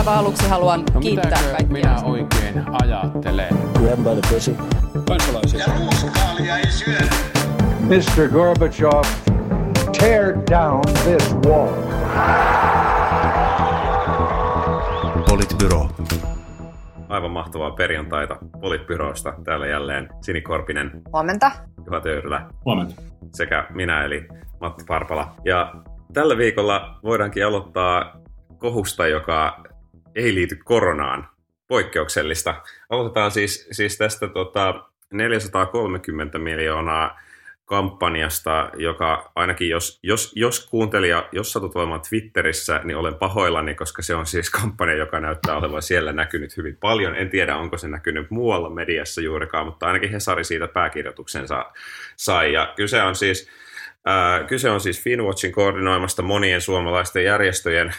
aivan aluksi haluan kiittää kaikkia. Minä oikein ajattelen? Kansalaisia. Ja ruuskaalia ei syödä. Mr. Gorbachev, tear down this wall. Politbyro. Aivan mahtavaa perjantaita Politbyrosta. Täällä jälleen Sini Korpinen. Huomenta. Juha Töyrylä. Huomenta. Sekä minä eli Matti Parpala. Ja tällä viikolla voidaankin aloittaa kohusta, joka ei liity koronaan. Poikkeuksellista. Aloitetaan siis tästä 430 miljoonaa kampanjasta, joka ainakin jos kuuntelija, jos satut olemaan Twitterissä, niin olen pahoillani, koska se on siis kampanja, joka näyttää olevan siellä näkynyt hyvin paljon. En tiedä, onko se näkynyt muualla mediassa juurikaan, mutta ainakin Hesari siitä pääkirjoituksensa sai. Ja kyse on siis Finwatchin koordinoimasta monien suomalaisten järjestöjen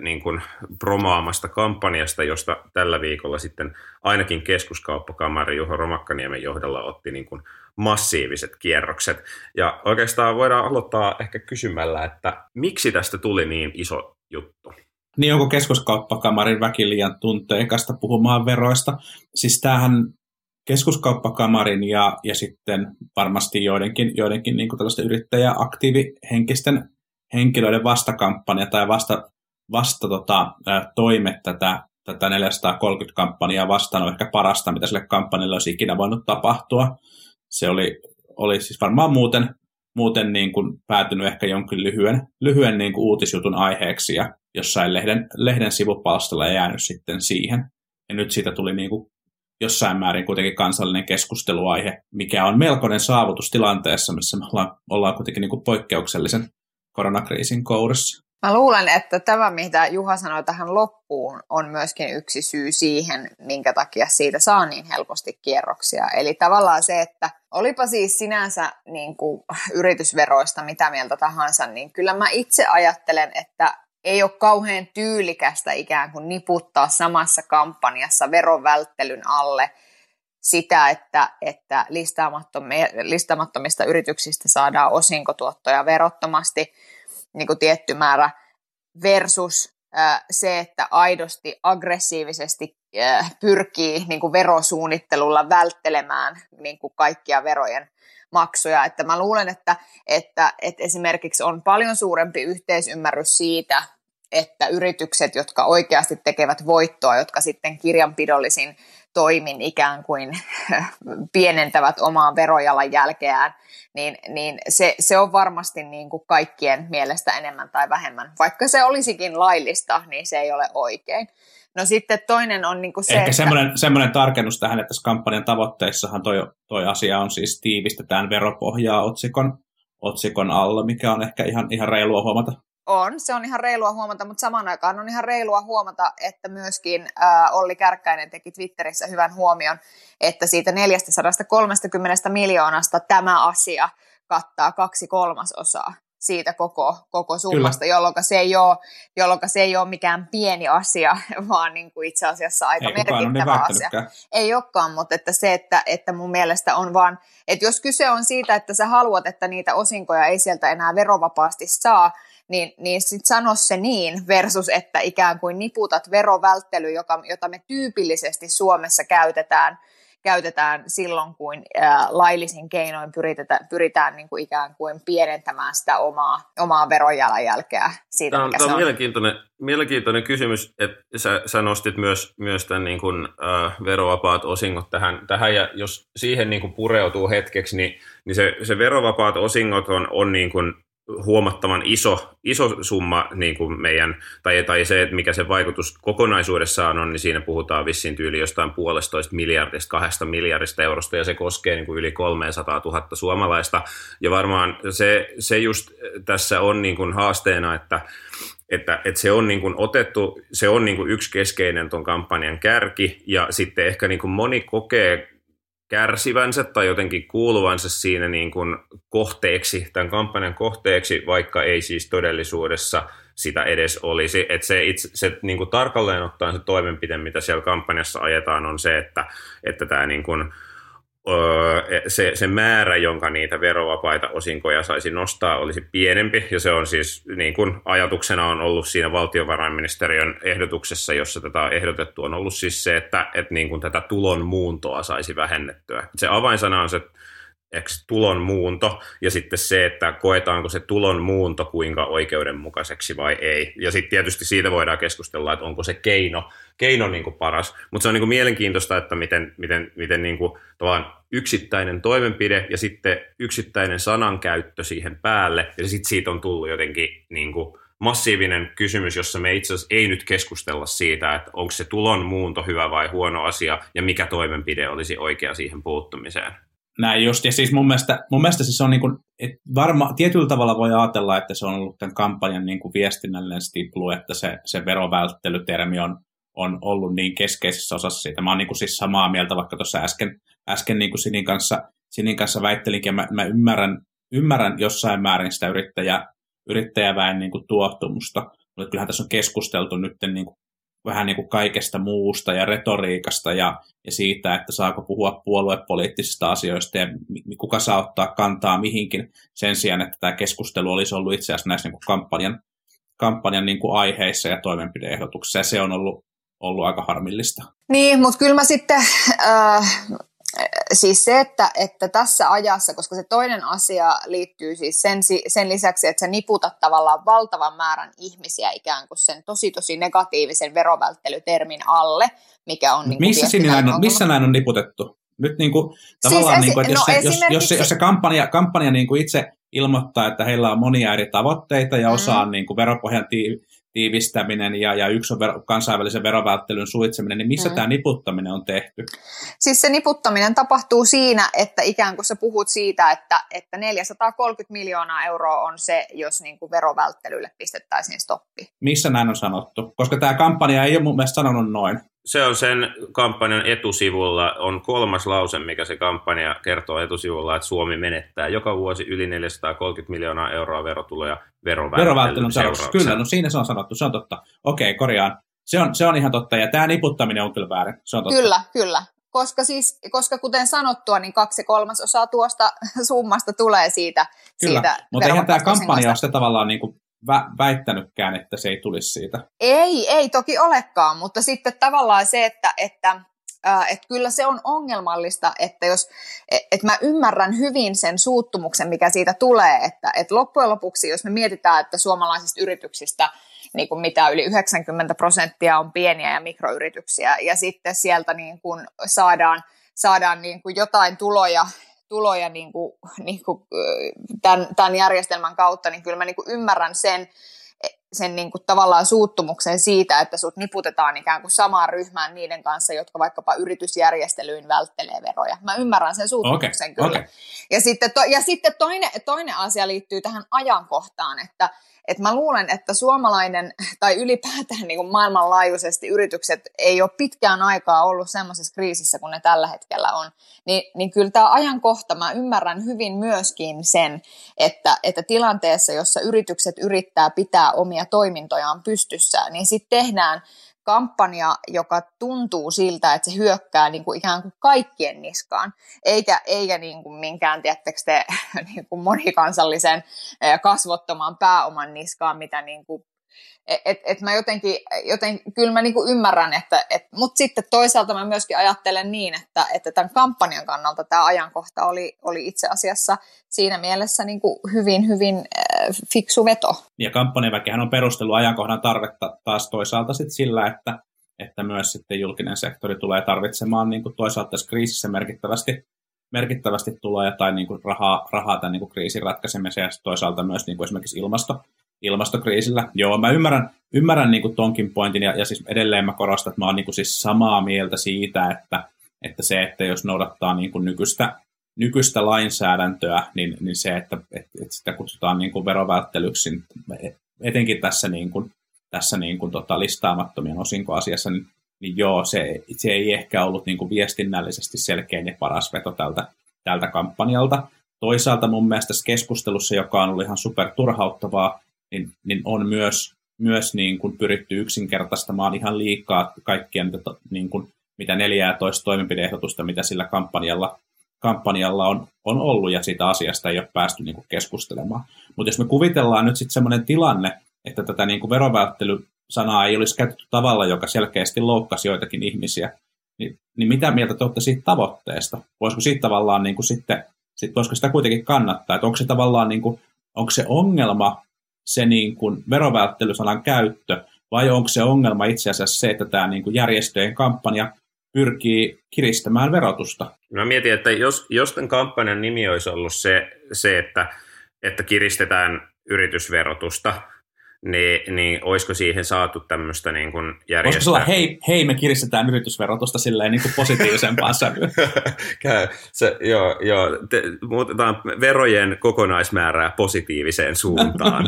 niin kuin promaamasta kampanjasta, josta tällä viikolla sitten ainakin Keskuskauppakamari Juho Romakkaniemen johdolla otti niin kuin massiiviset kierrokset. Ja oikeastaan voidaan aloittaa ehkä kysymällä, että miksi tästä tuli niin iso juttu? Niin, onko Keskuskauppakamarin väki liian tunteikasta puhumaan veroista? Siis tämähän Keskuskauppakamarin ja sitten varmasti joidenkin niin kuin tällaisten yrittäjäaktiivihenkisten henkilöiden vastakampanja tai toimet tätä 430 kampanjaa vastaan on ehkä parasta, mitä sille kampanjalle olisi ikinä voinut tapahtua. Se oli siis varmaan muuten niin kuin päätynyt ehkä jonkin lyhyen niin kuin uutisjutun aiheeksi ja jossain lehden sivupalstalla jäänyt sitten siihen. Ja nyt siitä tuli niin kuin jossain määrin kuitenkin kansallinen keskusteluaihe, mikä on melkoinen saavutus tilanteessa, missä me ollaan kuitenkin niin kuin poikkeuksellisen koronakriisin kourissa. Mä luulen, että tämä, mitä Juha sanoi tähän loppuun, on myöskin yksi syy siihen, minkä takia siitä saa niin helposti kierroksia. Eli tavallaan se, että olipa siis sinänsä niin kuin yritysveroista mitä mieltä tahansa, niin kyllä mä itse ajattelen, että ei ole kauhean tyylikästä ikään kuin niputtaa samassa kampanjassa verovälttelyn alle sitä, että listaamattomista yrityksistä saadaan osinkotuottoja verottomasti niin kuin tietty määrä versus se, että aidosti aggressiivisesti pyrkii niin kuin verosuunnittelulla välttelemään niin kuin kaikkia verojen maksuja. Että mä luulen, että esimerkiksi on paljon suurempi yhteisymmärrys siitä, että yritykset, jotka oikeasti tekevät voittoa, jotka sitten kirjanpidollisin toimin ikään kuin pienentävät omaa verojalanjälkeään, niin se on varmasti niin kuin kaikkien mielestä enemmän tai vähemmän. Vaikka se olisikin laillista, niin se ei ole oikein. No sitten toinen on niin kuin se, ehkä semmoinen tarkennus tähän, että tässä kampanjan tavoitteissahan toi asia on siis tiivistetään veropohjaa otsikon alla, mikä on ehkä ihan reilua huomata. Se on ihan reilua huomata, mutta samaan aikaan on ihan reilua huomata, että myöskin Olli Kärkkäinen teki Twitterissä hyvän huomion, että siitä 430 miljoonasta tämä asia kattaa 2/3 siitä koko summasta, jolloin se ei ole mikään pieni asia, vaan niin kuin itse asiassa aika merkittävä asia. Ei olekaan, mutta että se, että mun mielestä on vaan, että jos kyse on siitä, että sä haluat, että niitä osinkoja ei sieltä enää verovapaasti saa, niin sitten sano se niin versus, että ikään kuin niputat verovälttely, jota me tyypillisesti Suomessa käytetään silloin, kun laillisin keinoin pyritään niin kuin ikään kuin pienentämään sitä omaa verojalanjälkeä. Siitä, tämä on mielenkiintoinen kysymys, että sä nostit myös tämän niin kuin, verovapaat osingot tähän, ja jos siihen niin kuin pureutuu hetkeksi, niin se verovapaat osingot on niin kuin huomattavan iso summa niin kuin meidän, tai se, että mikä se vaikutus kokonaisuudessaan on, niin siinä puhutaan vissiin tyyli jostain 1,5 miljardista, 2 miljardista eurosta, ja se koskee niin kuin yli 300 000 suomalaista. Ja varmaan se just tässä on niin kuin haasteena, että se on niin kuin otettu, se on niin kuin yksi keskeinen ton kampanjan kärki, ja sitten ehkä niin kuin moni kokee kärsivänsä tai jotenkin kuuluvansa siinä niin kuin kohteeksi, tämän kampanjan kohteeksi, vaikka ei siis todellisuudessa sitä edes olisi. Että se niin kuin tarkalleen ottaen se toimenpide, mitä siellä kampanjassa ajetaan, on se, että tämä niin kuin se määrä, jonka niitä verovapaita osinkoja saisi nostaa, olisi pienempi, ja se on siis niin kuin ajatuksena on ollut siinä valtiovarainministeriön ehdotuksessa, jossa tätä on ehdotettu, on ollut siis se, että niin kuin tätä tulon muuntoa saisi vähennettyä. Se avainsana on se tulon muunto, ja sitten se, että koetaanko se tulon muunto kuinka oikeudenmukaiseksi vai ei. Ja sitten tietysti siitä voidaan keskustella, että onko se keino niin kuin paras. Mutta se on niin kuin mielenkiintoista, että miten niin kuin tavallaan yksittäinen toimenpide ja sitten yksittäinen sanankäyttö siihen päälle, ja sitten siitä on tullut jotenkin niin kuin massiivinen kysymys, jossa me itse asiassa ei nyt keskustella siitä, että onko se tulon muunto hyvä vai huono asia, ja mikä toimenpide olisi oikea siihen puuttumiseen. Näin just, ja siis mun mielestä siis on niin kuin, että varmaan tietyllä tavalla voi ajatella, että se on ollut tämän kampanjan niin kuin viestinnällinen stiplu, että se verovälttelytermi on ollut niin keskeisessä osassa siitä. Mä oon niin kuin siis samaa mieltä, vaikka tuossa äsken niin kuin Sinin kanssa väittelinkin, ja mä ymmärrän jossain määrin sitä yrittäjäväen niin kuin tuottumusta, mutta kyllähän tässä on keskusteltu nyt niin kuin vähän niin kuin kaikesta muusta ja retoriikasta ja siitä, että saako puhua puoluepoliittisista asioista ja kuka saa ottaa kantaa mihinkin sen sijaan, että tämä keskustelu olisi ollut itse asiassa näissä niin kuin kampanjan niin kuin aiheissa ja toimenpideehdotuksissa, ja se on ollut aika harmillista. Niin, mutta kyllä mä sitten, siis se, että tässä ajassa, koska se toinen asia liittyy siis sen lisäksi, että sä niputat tavallaan valtavan määrän ihmisiä ikään kuin sen tosi tosi negatiivisen verovälttelytermin alle, mikä on... Niin missä näin on niputettu? Nyt niin kuin, tavallaan, siis niin kuin, että jos se kampanja niin kuin itse ilmoittaa, että heillä on monia eri tavoitteita ja osa on niin kuin veropohjan tiivistäminen ja yksi on kansainvälisen verovälttelyn suitseminen, niin missä tämä niputtaminen on tehty? Siis se niputtaminen tapahtuu siinä, että ikään kuin sä puhut siitä, että 430 miljoonaa € on se, jos niin kuin verovälttelylle pistettäisiin stoppi. Missä näin on sanottu? Koska tämä kampanja ei ole mun mielestä sanonut noin. Se on sen kampanjan etusivulla, on kolmas lause, mikä se kampanja kertoo etusivulla, että Suomi menettää joka vuosi yli 430 miljoonaa € verotuloja verovälttelyn seurauksena. Kyllä, no siinä se on sanottu, se on totta. Okei, korjaan. Se on ihan totta, ja tämä niputtaminen on kyllä väärin. Se on totta. Kyllä. Koska kuten sanottua, niin 2/3 tuosta summasta tulee siitä. Kyllä, siitä, mutta eihän tämä kampanja ole sitä tavallaan niin kuin väittänytkään, että se ei tulisi siitä. Ei toki olekaan, mutta sitten tavallaan se, että kyllä se on ongelmallista, että jos, että mä ymmärrän hyvin sen suuttumuksen, mikä siitä tulee, että loppujen lopuksi, jos me mietitään, että suomalaisista yrityksistä niin kuin mitä yli 90% on pieniä ja mikroyrityksiä, ja sitten sieltä niin kuin saadaan niin kuin jotain tuloja niin kuin tämän järjestelmän kautta, niin kyllä mä niin kuin ymmärrän sen niin kuin tavallaan suuttumuksen siitä, että sut niputetaan ikään kuin samaan ryhmään niiden kanssa, jotka vaikkapa yritysjärjestelyyn välttelee veroja. Mä ymmärrän sen suuttumuksen kyllä. Okay. Ja sitten, toinen asia liittyy tähän ajankohtaan, että mä luulen, että suomalainen tai ylipäätään niin kuin maailmanlaajuisesti yritykset ei ole pitkään aikaa ollut semmoisessa kriisissä, kun ne tällä hetkellä on. Niin kyllä tämä ajankohta, mä ymmärrän hyvin myöskin sen, että tilanteessa, jossa yritykset yrittää pitää omia toimintojaan pystyssä, niin sitten tehdään kampanja, joka tuntuu siltä, että se hyökkää niin kuin ikään kuin kaikkien niskaan, eikä niin kuin minkään, tiedättekö te, niin kuin monikansallisen kasvottoman pääoman niskaan, mitä niin kuin, että mä jotenkin kyllä mä niin kuin ymmärrän, että mutta sitten toisaalta mä myöskin ajattelen niin, että tämän kampanjan kannalta tämä ajankohta oli itse asiassa siinä mielessä niin kuin hyvin fiksu veto. Ja kampanjaväkihän on perustellut ajankohdan tarvetta taas toisaalta sit sillä, että myös sitten julkinen sektori tulee tarvitsemaan niin kuin toisaalta tässä kriisissä merkittävästi tuloja tai niin kuin rahaa tämän niin kuin kriisin ratkaisemiseen, ja toisaalta myös niin kuin esimerkiksi ilmastokriisillä. Joo, mä ymmärrän niin kuin tonkin pointin, ja siis edelleen mä korostan, että mä oon niin kuin siis samaa mieltä siitä, että se, että jos noudattaa niin kuin nykyistä lainsäädäntöä, niin se, että sitä kutsutaan niin kuin verovälttelyksi, etenkin tässä listaamattomien osinkoasiassa, niin joo, se ei ehkä ollut niin kuin viestinnällisesti selkein ja paras veto tältä kampanjalta. Toisaalta mun mielestä tässä keskustelussa, joka on ollut ihan superturhauttavaa, niin on myös niin kuin pyritty yksinkertaistamaan ihan liikaa kaikkia niitä, niin kuin, mitä 14 toimenpideehdotusta, mitä sillä kampanjalla kampanjalla on ollut, ja siitä asiasta ei ole päästy niin kuin keskustelemaan. Mutta jos me kuvitellaan nyt sitten semmoinen tilanne, että tätä niin kuin verovälttelysanaa ei olisi käytetty tavalla, joka selkeästi loukkasi joitakin ihmisiä, niin mitä mieltä te olette siitä tavoitteesta? Voisiko siitä tavallaan niin kuin voisiko sitä kuitenkin kannattaa? Että onko se tavallaan niin kuin, onko se ongelma se niin kuin verovälttelysanan käyttö, vai onko se ongelma itse asiassa se, että tämä niin kuin järjestöjen kampanja pyrkii kiristämään verotusta? Mä mietin, että jos tämän kampanjan nimi olisi ollut se että kiristetään yritysverotusta, niin olisiko siihen saatu tämmöistä niin kuin järjestää? Olisiko sulla hei, me kiristetään yritysverotusta silleen niin kuin positiivisempaan sävyyn? Joo. Muutetaan verojen kokonaismäärää positiiviseen suuntaan.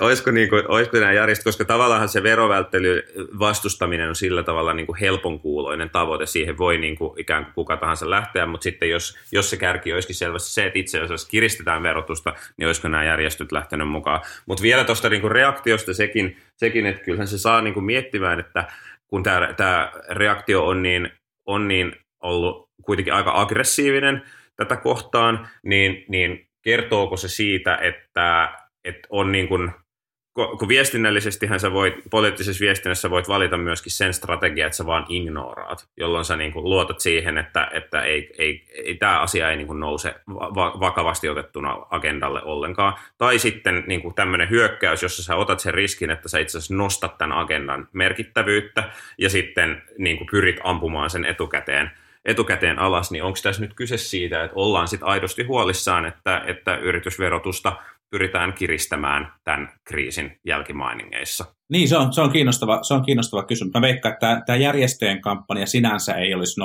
Olisiko nämä järjestöt, koska tavallaan se verovälttelyn vastustaminen on sillä tavalla niin kuin helponkuuloinen tavoite. Siihen voi niin kuin ikään kuin kuka tahansa lähteä, mutta sitten jos se kärki olisikin selvästi se, että itse asiassa kiristetään verotusta, niin olisiko nämä järjestöt lähtenyt mukaan. Mutta vielä tuosta niinku reaktiosta sekin, että kyllähän se saa niinku miettimään, että kun tämä reaktio on niin ollut kuitenkin aika aggressiivinen tätä kohtaan, niin kertooko se siitä, että on niin kuin, kun viestinnällisestihän sä voit, poliittisessa viestinnässä voit valita myöskin sen strategian, että sä vaan ignoraat, jolloin sä niin kuin luotat siihen, että ei tämä asia ei niin kuin nouse vakavasti otettuna agendalle ollenkaan. Tai sitten niin kuin tämmöinen hyökkäys, jossa sä otat sen riskin, että sä itse asiassa nostat tämän agendan merkittävyyttä ja sitten niin kuin pyrit ampumaan sen etukäteen alas, niin onko tässä nyt kyse siitä, että ollaan sitten aidosti huolissaan, että yritysverotusta pyritään kiristämään tämän kriisin jälkimainingeissa? Niin, se on kiinnostava kysymys. Mä veikkaan, että tämä järjestöjen kampanja sinänsä ei olisi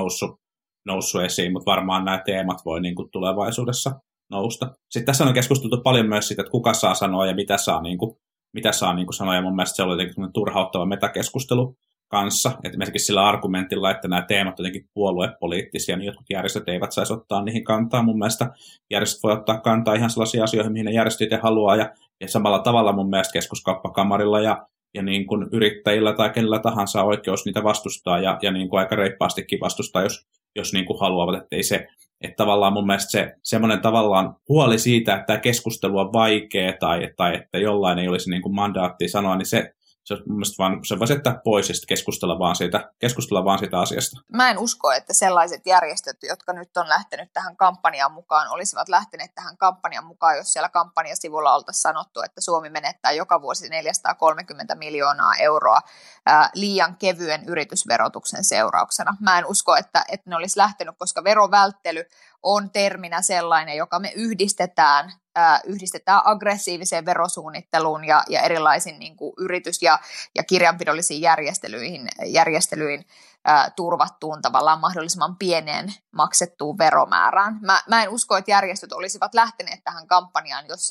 noussut esiin, mutta varmaan nämä teemat voi niin kuin tulevaisuudessa nousta. Sitten tässä on keskusteltu paljon myös siitä, että kuka saa sanoa ja mitä saa sanoa, ja mun mielestä se oli jotenkin turhauttava metakeskustelu kanssa, että esimerkiksi sillä argumentilla, että nämä teemat jotenkin puoluepoliittisia, niin jotkut järjestöt eivät saisi ottaa niihin kantaa. Mun mielestä järjestöt voi ottaa kantaa ihan sellaisia asioihin, mihin ne järjestöt haluaa, ja samalla tavalla mun mielestä Keskuskauppakamarilla ja niin kuin yrittäjillä tai kenellä tahansa oikeus niitä vastustaa, ja niin kuin aika reippaastikin vastustaa, jos niin kuin haluavat, että ei se, että tavallaan mun mielestä se semmoinen tavallaan huoli siitä, että tämä keskustelu on vaikea, tai että jollain ei olisi niin kuin mandaattia sanoa, niin se on mielestäni vaan, se voisi jättää pois ja keskustella vaan siitä asiasta. Mä en usko, että sellaiset järjestöt, jotka nyt on lähtenyt tähän kampanjaan mukaan, olisivat lähteneet tähän kampanjan mukaan, jos siellä kampanjasivulla oltaisiin sanottu, että Suomi menettää joka vuosi 430 miljoonaa euroa liian kevyen yritysverotuksen seurauksena. Mä en usko, että ne olisi lähtenyt, koska verovälttely on terminä sellainen, joka me yhdistetään aggressiiviseen verosuunnitteluun ja erilaisiin niin kuin yritys- ja kirjanpidollisiin järjestelyihin turvattuun tavallaan mahdollisimman pieneen maksettuun veromäärään. Mä en usko, että järjestöt olisivat lähteneet tähän kampanjaan, jos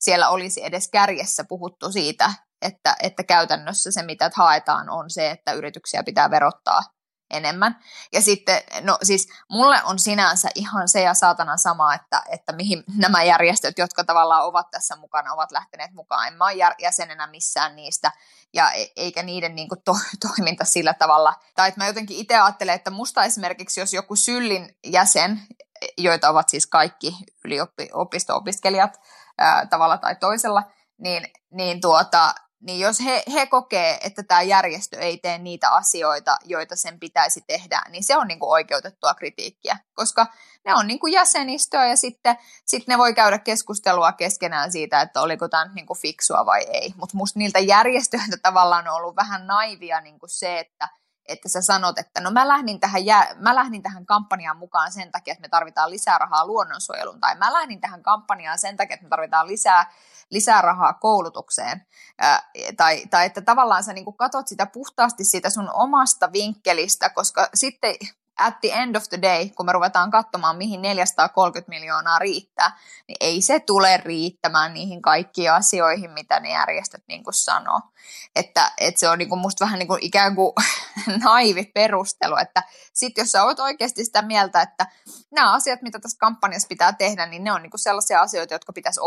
siellä olisi edes kärjessä puhuttu siitä, että käytännössä se, mitä haetaan, on se, että yrityksiä pitää verottaa enemmän. Ja sitten, no siis mulle on sinänsä ihan se ja saatanan sama, että mihin nämä järjestöt, jotka tavallaan ovat tässä mukana, ovat lähteneet mukaan. En mä ole jäsenenä missään niistä, ja eikä niiden niin kuin toiminta sillä tavalla. Tai että mä jotenkin itse ajattelen, että musta esimerkiksi, jos joku Syllin jäsen, joita ovat siis kaikki yliopisto-opiskelijat tavalla tai toisella, niin jos he kokee, että tämä järjestö ei tee niitä asioita, joita sen pitäisi tehdä, niin se on niinku oikeutettua kritiikkiä, koska ne on niinku jäsenistöä, ja sitten ne voi käydä keskustelua keskenään siitä, että oliko tämä niinku fiksua vai ei. Mutta musta niiltä järjestöiltä tavallaan on ollut vähän naivia niinku se, että sä sanot, että no mä lähdin tähän kampanjaan mukaan sen takia, että me tarvitaan lisää rahaa luonnonsuojeluun, tai mä lähdin tähän kampanjaan sen takia, että me tarvitaan lisää rahaa koulutukseen, tai että tavallaan sä niin kuin katot sitä puhtaasti siitä sun omasta vinkkelistä, koska sitten at the end of the day, kun me ruvetaan katsomaan, mihin 430 miljoonaa riittää, niin ei se tule riittämään niihin kaikkiin asioihin, mitä ne järjestöt niin kuin sanoo. Että se on niin kuin musta vähän niin kuin ikään kuin naivi perustelu, että sit jos sä oot oikeasti sitä mieltä, että nämä asiat, mitä tässä kampanjassa pitää tehdä, niin ne on niin kuin sellaisia asioita, jotka pitäisi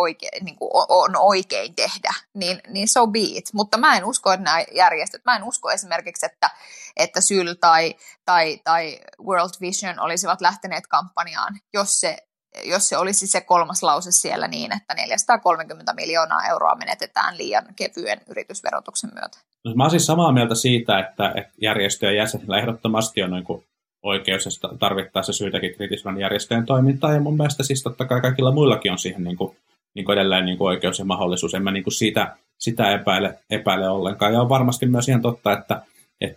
oikein tehdä, niin so be it. Mutta mä en usko, että nämä järjestöt, mä en usko esimerkiksi, että Syl tai World Vision olisivat lähteneet kampanjaan, jos se olisi se kolmas lause siellä niin, että 430 miljoonaa euroa menetetään liian kevyen yritysverotuksen myötä. No, mä olen siis samaa mieltä siitä, että järjestöjen jäsenillä ehdottomasti on niin kuin oikeus ja tarvittaessa syytäkin kritisoida järjestöjen toimintaa, ja mun mielestä siis totta kai kaikilla muillakin on siihen niin kuin edelleen niin kuin oikeus ja mahdollisuus. En mä niin kuin sitä epäile ollenkaan, ja on varmasti myös ihan totta, että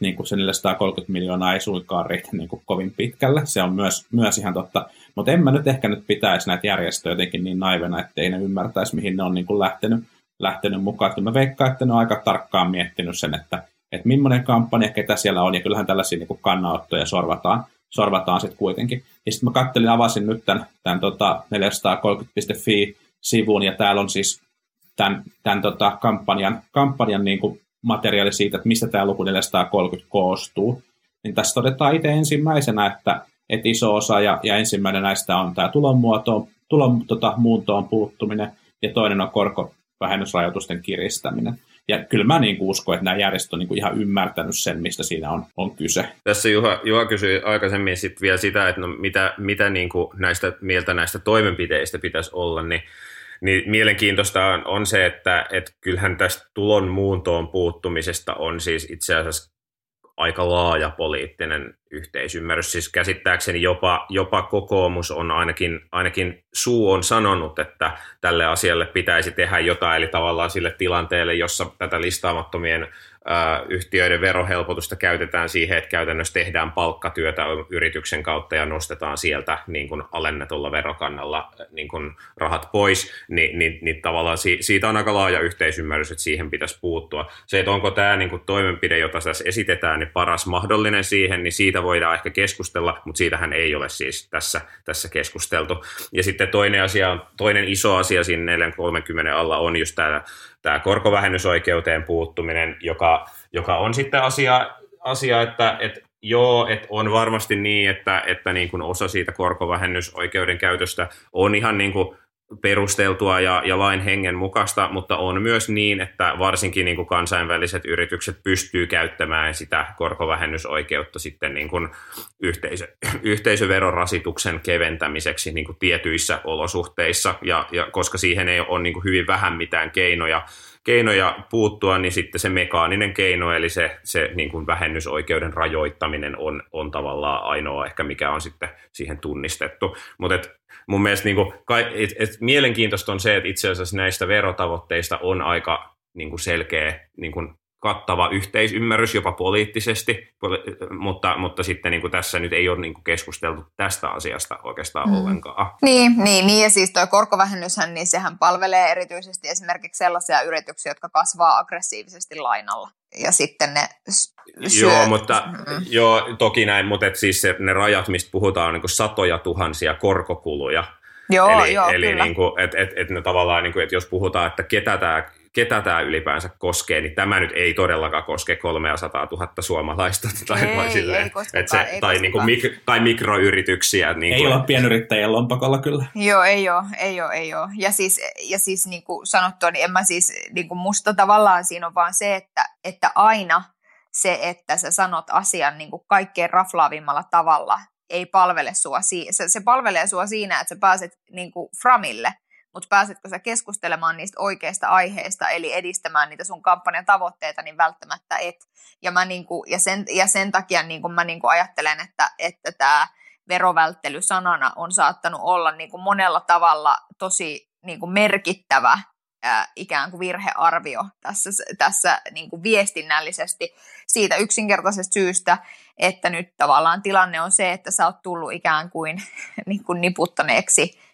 niin kuin se 430 miljoonaa ei suinkaan riitä niin kuin kovin pitkälle, se on myös ihan totta. Mutta en mä nyt ehkä nyt pitäisi näitä järjestöjä jotenkin niin naivena, ettei ne ymmärtäisi, mihin ne on niin kuin lähtenyt mukaan. Mä veikkaan, että ne on aika tarkkaan miettinyt sen, että millainen kampanja, ketä siellä on, ja kyllähän tällaisia niin kuin kannanottoja sorvataan sitten kuitenkin. Ja sitten mä avasin nyt tämän 430.fi-sivun, ja täällä on siis tämän kampanjan niin kuin materiaali siitä, että mistä tämä luku 430 koostuu, niin tässä todetaan itse ensimmäisenä, että iso osa ja ensimmäinen näistä on tämä tulonmuuntoon puuttuminen, ja toinen on korkovähennysrajoitusten kiristäminen. Ja kyllä mä niin uskon, että nämä järjestöt on niin ihan ymmärtänyt sen, mistä siinä on kyse. Tässä Juha kysyi aikaisemmin sit vielä sitä, että no mitä niin kuin näistä toimenpiteistä pitäisi olla, niin mielenkiintoista on se, että kyllähän tästä tulon muuntoon puuttumisesta on siis itse asiassa aika laaja poliittinen yhteisymmärrys. Siis käsittääkseni jopa kokoomus on ainakin suu on sanonut, että tälle asialle pitäisi tehdä jotain, eli tavallaan sille tilanteelle, jossa tätä listaamattomien yhtiöiden verohelpotusta käytetään siihen, että käytännössä tehdään palkkatyötä yrityksen kautta ja nostetaan sieltä niin kuin alennetulla verokannalla niin kuin rahat pois, niin tavallaan siitä on aika laaja yhteisymmärrys, että siihen pitäisi puuttua. Se, että onko tämä niin kuin toimenpide, jota tässä esitetään, niin paras mahdollinen siihen, niin siitä voidaan ehkä keskustella, mutta siitähän ei ole siis tässä keskusteltu. Ja sitten toinen iso asia siinä 430 alla on just tämä korkovähennysoikeuteen puuttuminen, joka on sitten asia että joo, että on varmasti niin, että niin kuin osa siitä korkovähennysoikeuden käytöstä on ihan niin kuin perusteltua ja lain hengen mukaista, mutta on myös niin, että varsinkin niin kuin kansainväliset yritykset pystyy käyttämään sitä korkovähennysoikeutta sitten niin kuin yhteisöverorasituksen keventämiseksi niin kuin tietyissä olosuhteissa, ja koska siihen ei ole niin kuin hyvin vähän mitään keinoja puuttua, niin sitten se mekaaninen keino, eli se niin kuin vähennysoikeuden rajoittaminen on tavallaan ainoa ehkä, mikä on sitten siihen tunnistettu. Mutta mun mielestä niin kuin, mielenkiintoista on se, että itse asiassa näistä verotavoitteista on aika niin kuin selkeä niin kuin kattava yhteisymmärrys jopa poliittisesti, mutta sitten niin kuin tässä nyt ei ole niin kuin keskusteltu tästä asiasta oikeastaan ollenkaan. Niin, ja siis tuo korkovähennyshän, niin sehän palvelee erityisesti esimerkiksi sellaisia yrityksiä, jotka kasvaa aggressiivisesti lainalla. Ja sitten ne toki näin, mutta et siis ne rajat, mistä puhutaan, on niin kuin satoja tuhansia korkokuluja. Eli niin kuin, ne tavallaan, niin kuin, että jos puhutaan, että ketä tämä ylipäänsä koskee, niin tämä nyt ei todellakaan koske 300 000 suomalaista tai mikroyrityksiä. Niin ei ole pienyrittäjien lompakolla kyllä. Joo, ei ole. Ja siis niin kuin sanottua, niin en mä siis, niin kuin musta tavallaan siinä on vaan se, että aina se, että sä sanot asian niin kuin kaikkein raflaavimmalla tavalla, ei palvele sua siinä. Se palvelee sua siinä, että sä pääset niin kuin framille. Mutta pääsetkö sä keskustelemaan niistä oikeista aiheista, eli edistämään niitä sun kampanjan tavoitteita, niin välttämättä et. Ja sen takia niin kun mä niin kun ajattelen, että tämä verovälttely sanana on saattanut olla niin kun monella tavalla tosi niin kun merkittävä ikään kuin virhearvio tässä niin kuin viestinnällisesti siitä yksinkertaisesta syystä, että nyt tavallaan tilanne on se, että sä oot tullut ikään kuin, niin kuin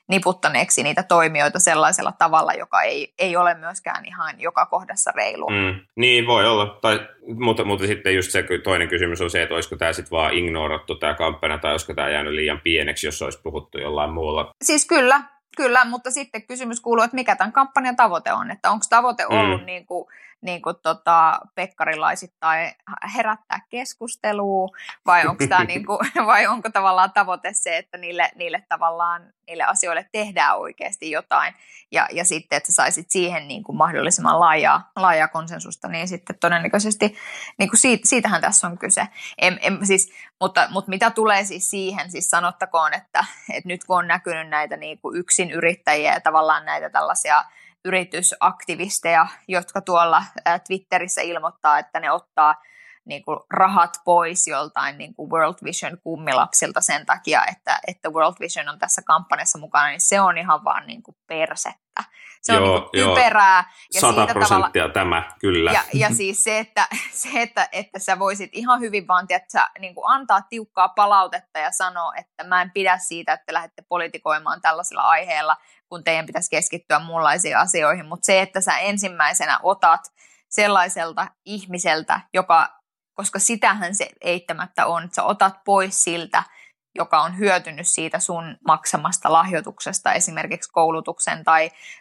niputtaneeksi niitä toimijoita sellaisella tavalla, joka ei ole myöskään ihan joka kohdassa reilua. Niin, voi olla. Mutta sitten just se toinen kysymys on se, että olisiko tämä sitten vaan ignorattu tämä kampanja, tai olisiko tämä jäänyt liian pieneksi, jos olisi puhuttu jollain muulla. Siis kyllä. Kyllä, mutta sitten kysymys kuuluu, että mikä tämän kampanjan tavoite on, että onko tavoite ollut pekkarilaisittain herättää keskustelua vai onko tämä vai onko tavallaan tavoite se, että niille tavallaan niille asioille tehdään oikeasti jotain ja sitten että saisit siihen niin kuin mahdollisimman laajaa konsensusta, niin sitten todennäköisesti niin kuin siitähän tässä on kyse. Mutta mitä tulee siis siihen, siis sanottakoon, että nyt kun on näkynyt näitä niin kuin yksinyrittäjiä ja tavallaan näitä tällaisia yritysaktivisteja, jotka tuolla Twitterissä ilmoittaa, että ne ottaa niin kuin rahat pois joltain niin kuin World Vision kummilapsilta sen takia, että World Vision on tässä kampanjassa mukana, niin se on ihan vaan niin kuin persettä. Se on niin kuin typerää. 100% tämä, kyllä. Ja siis se, että sä voisit ihan hyvin vaan niin kuin antaa tiukkaa palautetta ja sanoa, että mä en pidä siitä, että lähdette politikoimaan tällaisella aiheella, kun teidän pitäisi keskittyä muunlaisiin asioihin. Mutta se, että sä ensimmäisenä otat sellaiselta ihmiseltä, koska sitähän se eittämättä on, että sä otat pois siltä, joka on hyötynyt siitä sun maksamasta lahjoituksesta, esimerkiksi koulutuksen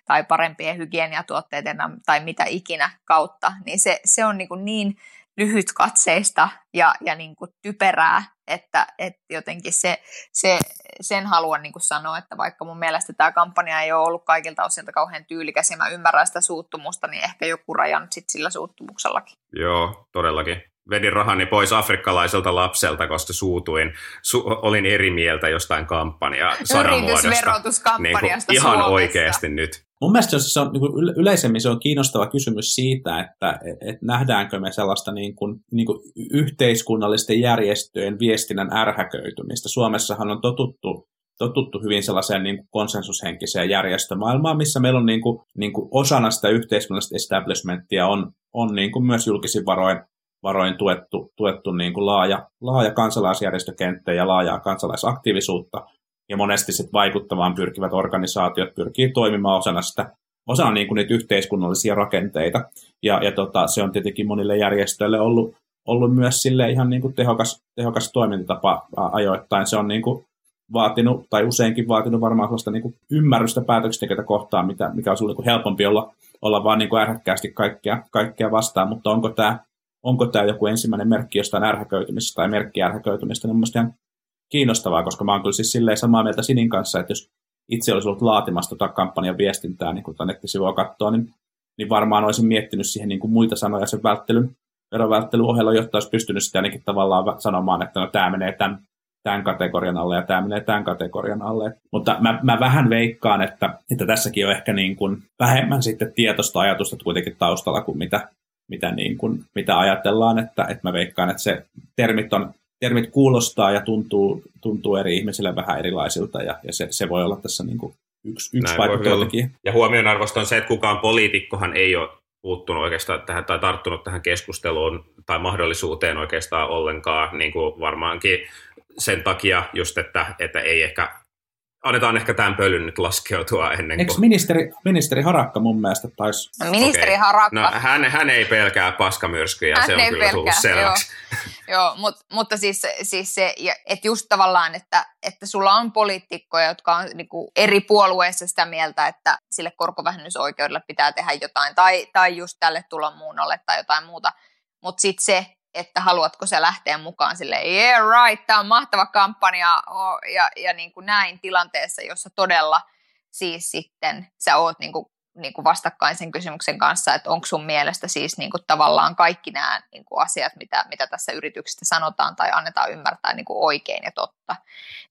tai parempien hygieniatuotteiden tai mitä ikinä kautta, niin se on niin lyhytkatseista ja niin kuin typerää, että jotenkin sen haluan niin kuin sanoa, että vaikka mun mielestä tämä kampanja ei ole ollut kaikilta osilta kauhean tyylikäs ja mä ymmärrän sitä suuttumusta, niin ehkä joku raja nyt sitten sillä suuttumuksellakin. Joo, todellakin. Vedin rahani pois afrikkalaiselta lapselta, koska suutuin. Olin eri mieltä jostain kampanjaa sanamuodosta. Yritysverotuskampanjasta niin ihan oikeasti nyt. Mun mielestä se on, niin kuin yleisemmin se on kiinnostava kysymys siitä, että nähdäänkö me sellaista niin kuin yhteiskunnallisten järjestöjen viestinnän ärhäköitymistä. Suomessahan on totuttu hyvin sellaiseen niin kuin konsensushenkiseen järjestömaailmaan, missä meillä on niin kuin osana sitä yhteiskunnallista establishmenttia on niin kuin myös julkisin varoin tuettu niin kuin laaja kansalaisjärjestökenttä ja laajaa kansalaisaktiivisuutta, ja monesti sit vaikuttamaan pyrkivät organisaatiot pyrkii toimimaan osana niin kuin niitä yhteiskunnallisia rakenteita, ja se on tietenkin monille järjestöille ollut myös sille ihan niin kuin tehokas toimintatapa ajoittain. Se on niin kuin vaatinut tai useinkin vaatinut varmaan sellaista niin kuin ymmärrystä päätöksentekijöitä kohtaan, mikä on niin kuin helpompi olla vaan niin kuin ärhäkkäästi kaikkea vastaan, mutta onko tämä joku ensimmäinen merkki jostain ärhäköitymisestä tai merkki ärhäköitymisestä, niin on mielestäni ihan kiinnostavaa, koska mä oon kyllä siis silleen samaa mieltä Sinin kanssa, että jos itse olisi ollut laatimassa tota kampanjan viestintää, niin kun tämän nettisivua katsoo, niin varmaan olisin miettinyt siihen niin kuin muita sanoja sen verovälttelyn ohella, jotta olisi pystynyt sitä ainakin tavallaan sanomaan, että no tämä menee tämän kategorian alle ja tämä menee tämän kategorian alle. Mutta mä vähän veikkaan, että tässäkin on ehkä niin kuin vähemmän sitten tietoista ajatusta kuitenkin taustalla kuin mitä ajatellaan, että mä veikkaan, että se termit kuulostaa ja tuntuu eri ihmisille vähän erilaisilta, ja se voi olla tässä niin kuin yksi vaikutustekijä. Ja huomionarvosta on se, että kukaan poliitikkohan ei ole puuttunut oikeastaan tähän tai tarttunut tähän keskusteluun tai mahdollisuuteen oikeastaan ollenkaan, niin kuin varmaankin sen takia just, että ei ehkä annetaan ehkä tämän pölyn nyt laskeutua ennen kuin... Eikö ministeri Harakka mun mielestä taisi... No, ministeri okay. Harakka. No, hän ei pelkää paskamyrskyjä, se on kyllä tullut selväksi. Joo, mutta siis se, että just tavallaan, että sulla on poliitikkoja, jotka on niinku eri puolueissa sitä mieltä, että sille korkovähennysoikeudelle pitää tehdä jotain, tai just tälle tulonmuunnolle tai jotain muuta, mutta sitten se, että haluatko sä lähteä mukaan silleen, yeah right, tää on mahtava kampanja ja niin kuin näin tilanteessa, jossa todella siis sitten sä oot niin kuin vastakkaisen kysymyksen kanssa, että onko sun mielestä siis niin kuin tavallaan kaikki nämä niin kuin asiat, mitä tässä yrityksestä sanotaan tai annetaan ymmärtää niin kuin oikein ja totta.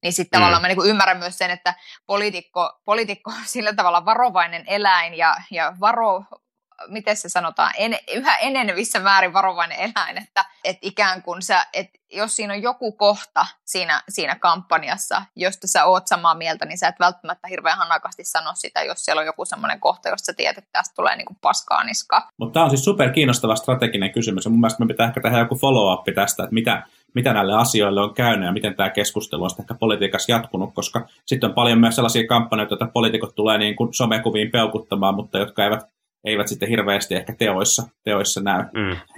Niin sitten tavallaan mä niin kuin ymmärrän myös sen, että poliitikko on sillä tavalla varovainen eläin ja miten se sanotaan, yhä enenevissä määrin varovainen eläin, että ikään kuin jos siinä on joku kohta siinä kampanjassa, josta sä oot samaa mieltä, niin sä et välttämättä hirveän hanakasti sano sitä, jos siellä on joku semmoinen kohta, josta sä tiedät, että tästä tulee niinku paskaa niska. Mutta tämä on siis super kiinnostava strateginen kysymys, ja mun mielestä me pitää ehkä tehdä joku follow-up tästä, että mitä näille asioille on käynyt ja miten tämä keskustelu on sitten ehkä politiikassa jatkunut, koska sitten on paljon myös sellaisia kampanjoita, joita poliitikot tulee niin kuin somekuviin peukuttamaan, mutta jotka eivät sitten hirveästi ehkä teoissa näy.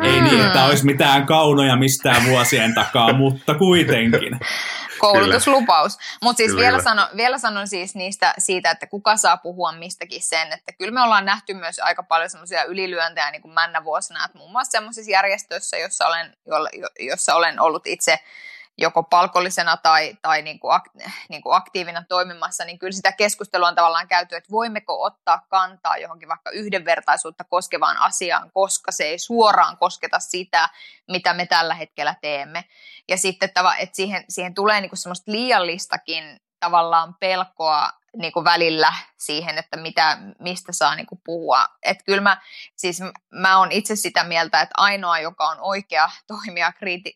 Ei niin, että olisi mitään kaunoja mistään vuosien takaa, mutta kuitenkin. koulutuslupaus. Mutta siis vielä sanon siis siitä, että kuka saa puhua mistäkin sen, että kyllä me ollaan nähty myös aika paljon semmoisia ylilyöntejä niin kuin männä vuosina, että muun muassa semmoisissa järjestöissä, jossa olen ollut itse joko palkollisena tai niin kuin aktiivina toimimassa, niin kyllä sitä keskustelua on tavallaan käyty, että voimmeko ottaa kantaa johonkin vaikka yhdenvertaisuutta koskevaan asiaan, koska se ei suoraan kosketa sitä, mitä me tällä hetkellä teemme. Ja sitten, että siihen tulee niin kuin semmoista liiallistakin tavallaan pelkoa niin kuin välillä siihen, että mistä saa niin kuin puhua. Että kyllä mä oon itse sitä mieltä, että ainoa, joka on oikea toimija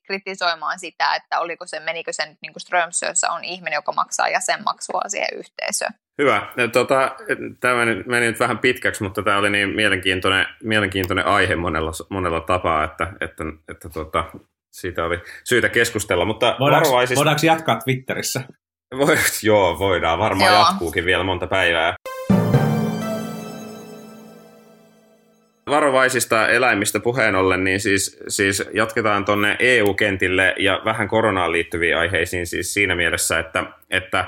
kritisoimaan sitä, että menikö se nyt niin kuin Strömsössä, on ihminen, joka maksaa jäsenmaksua siihen yhteisöön. Hyvä. Tämä meni nyt vähän pitkäksi, mutta tämä oli niin mielenkiintoinen aihe monella tapaa, että siitä oli syytä keskustella. Mutta voidaanko jatkaa Twitterissä? Joo, voidaan. Varmaan jatkuukin vielä monta päivää. Varovaisista eläimistä puheen ollen, niin siis jatketaan tuonne EU-kentille ja vähän koronaan liittyviin aiheisiin siis siinä mielessä, että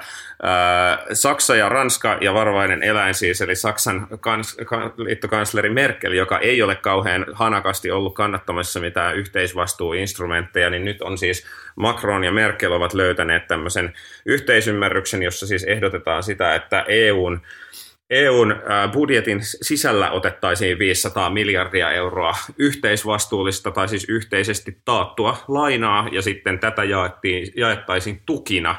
Saksa ja Ranska ja varovainen eläin siis, eli Saksan liittokansleri Merkel, joka ei ole kauhean hanakasti ollut kannattamassa mitään yhteisvastuuinstrumentteja, niin nyt on siis Macron ja Merkel ovat löytäneet tämmöisen yhteisymmärryksen, jossa siis ehdotetaan sitä, että EUn budjetin sisällä otettaisiin 500 miljardia euroa yhteisvastuullista tai siis yhteisesti taattua lainaa, ja sitten tätä jaettaisiin tukina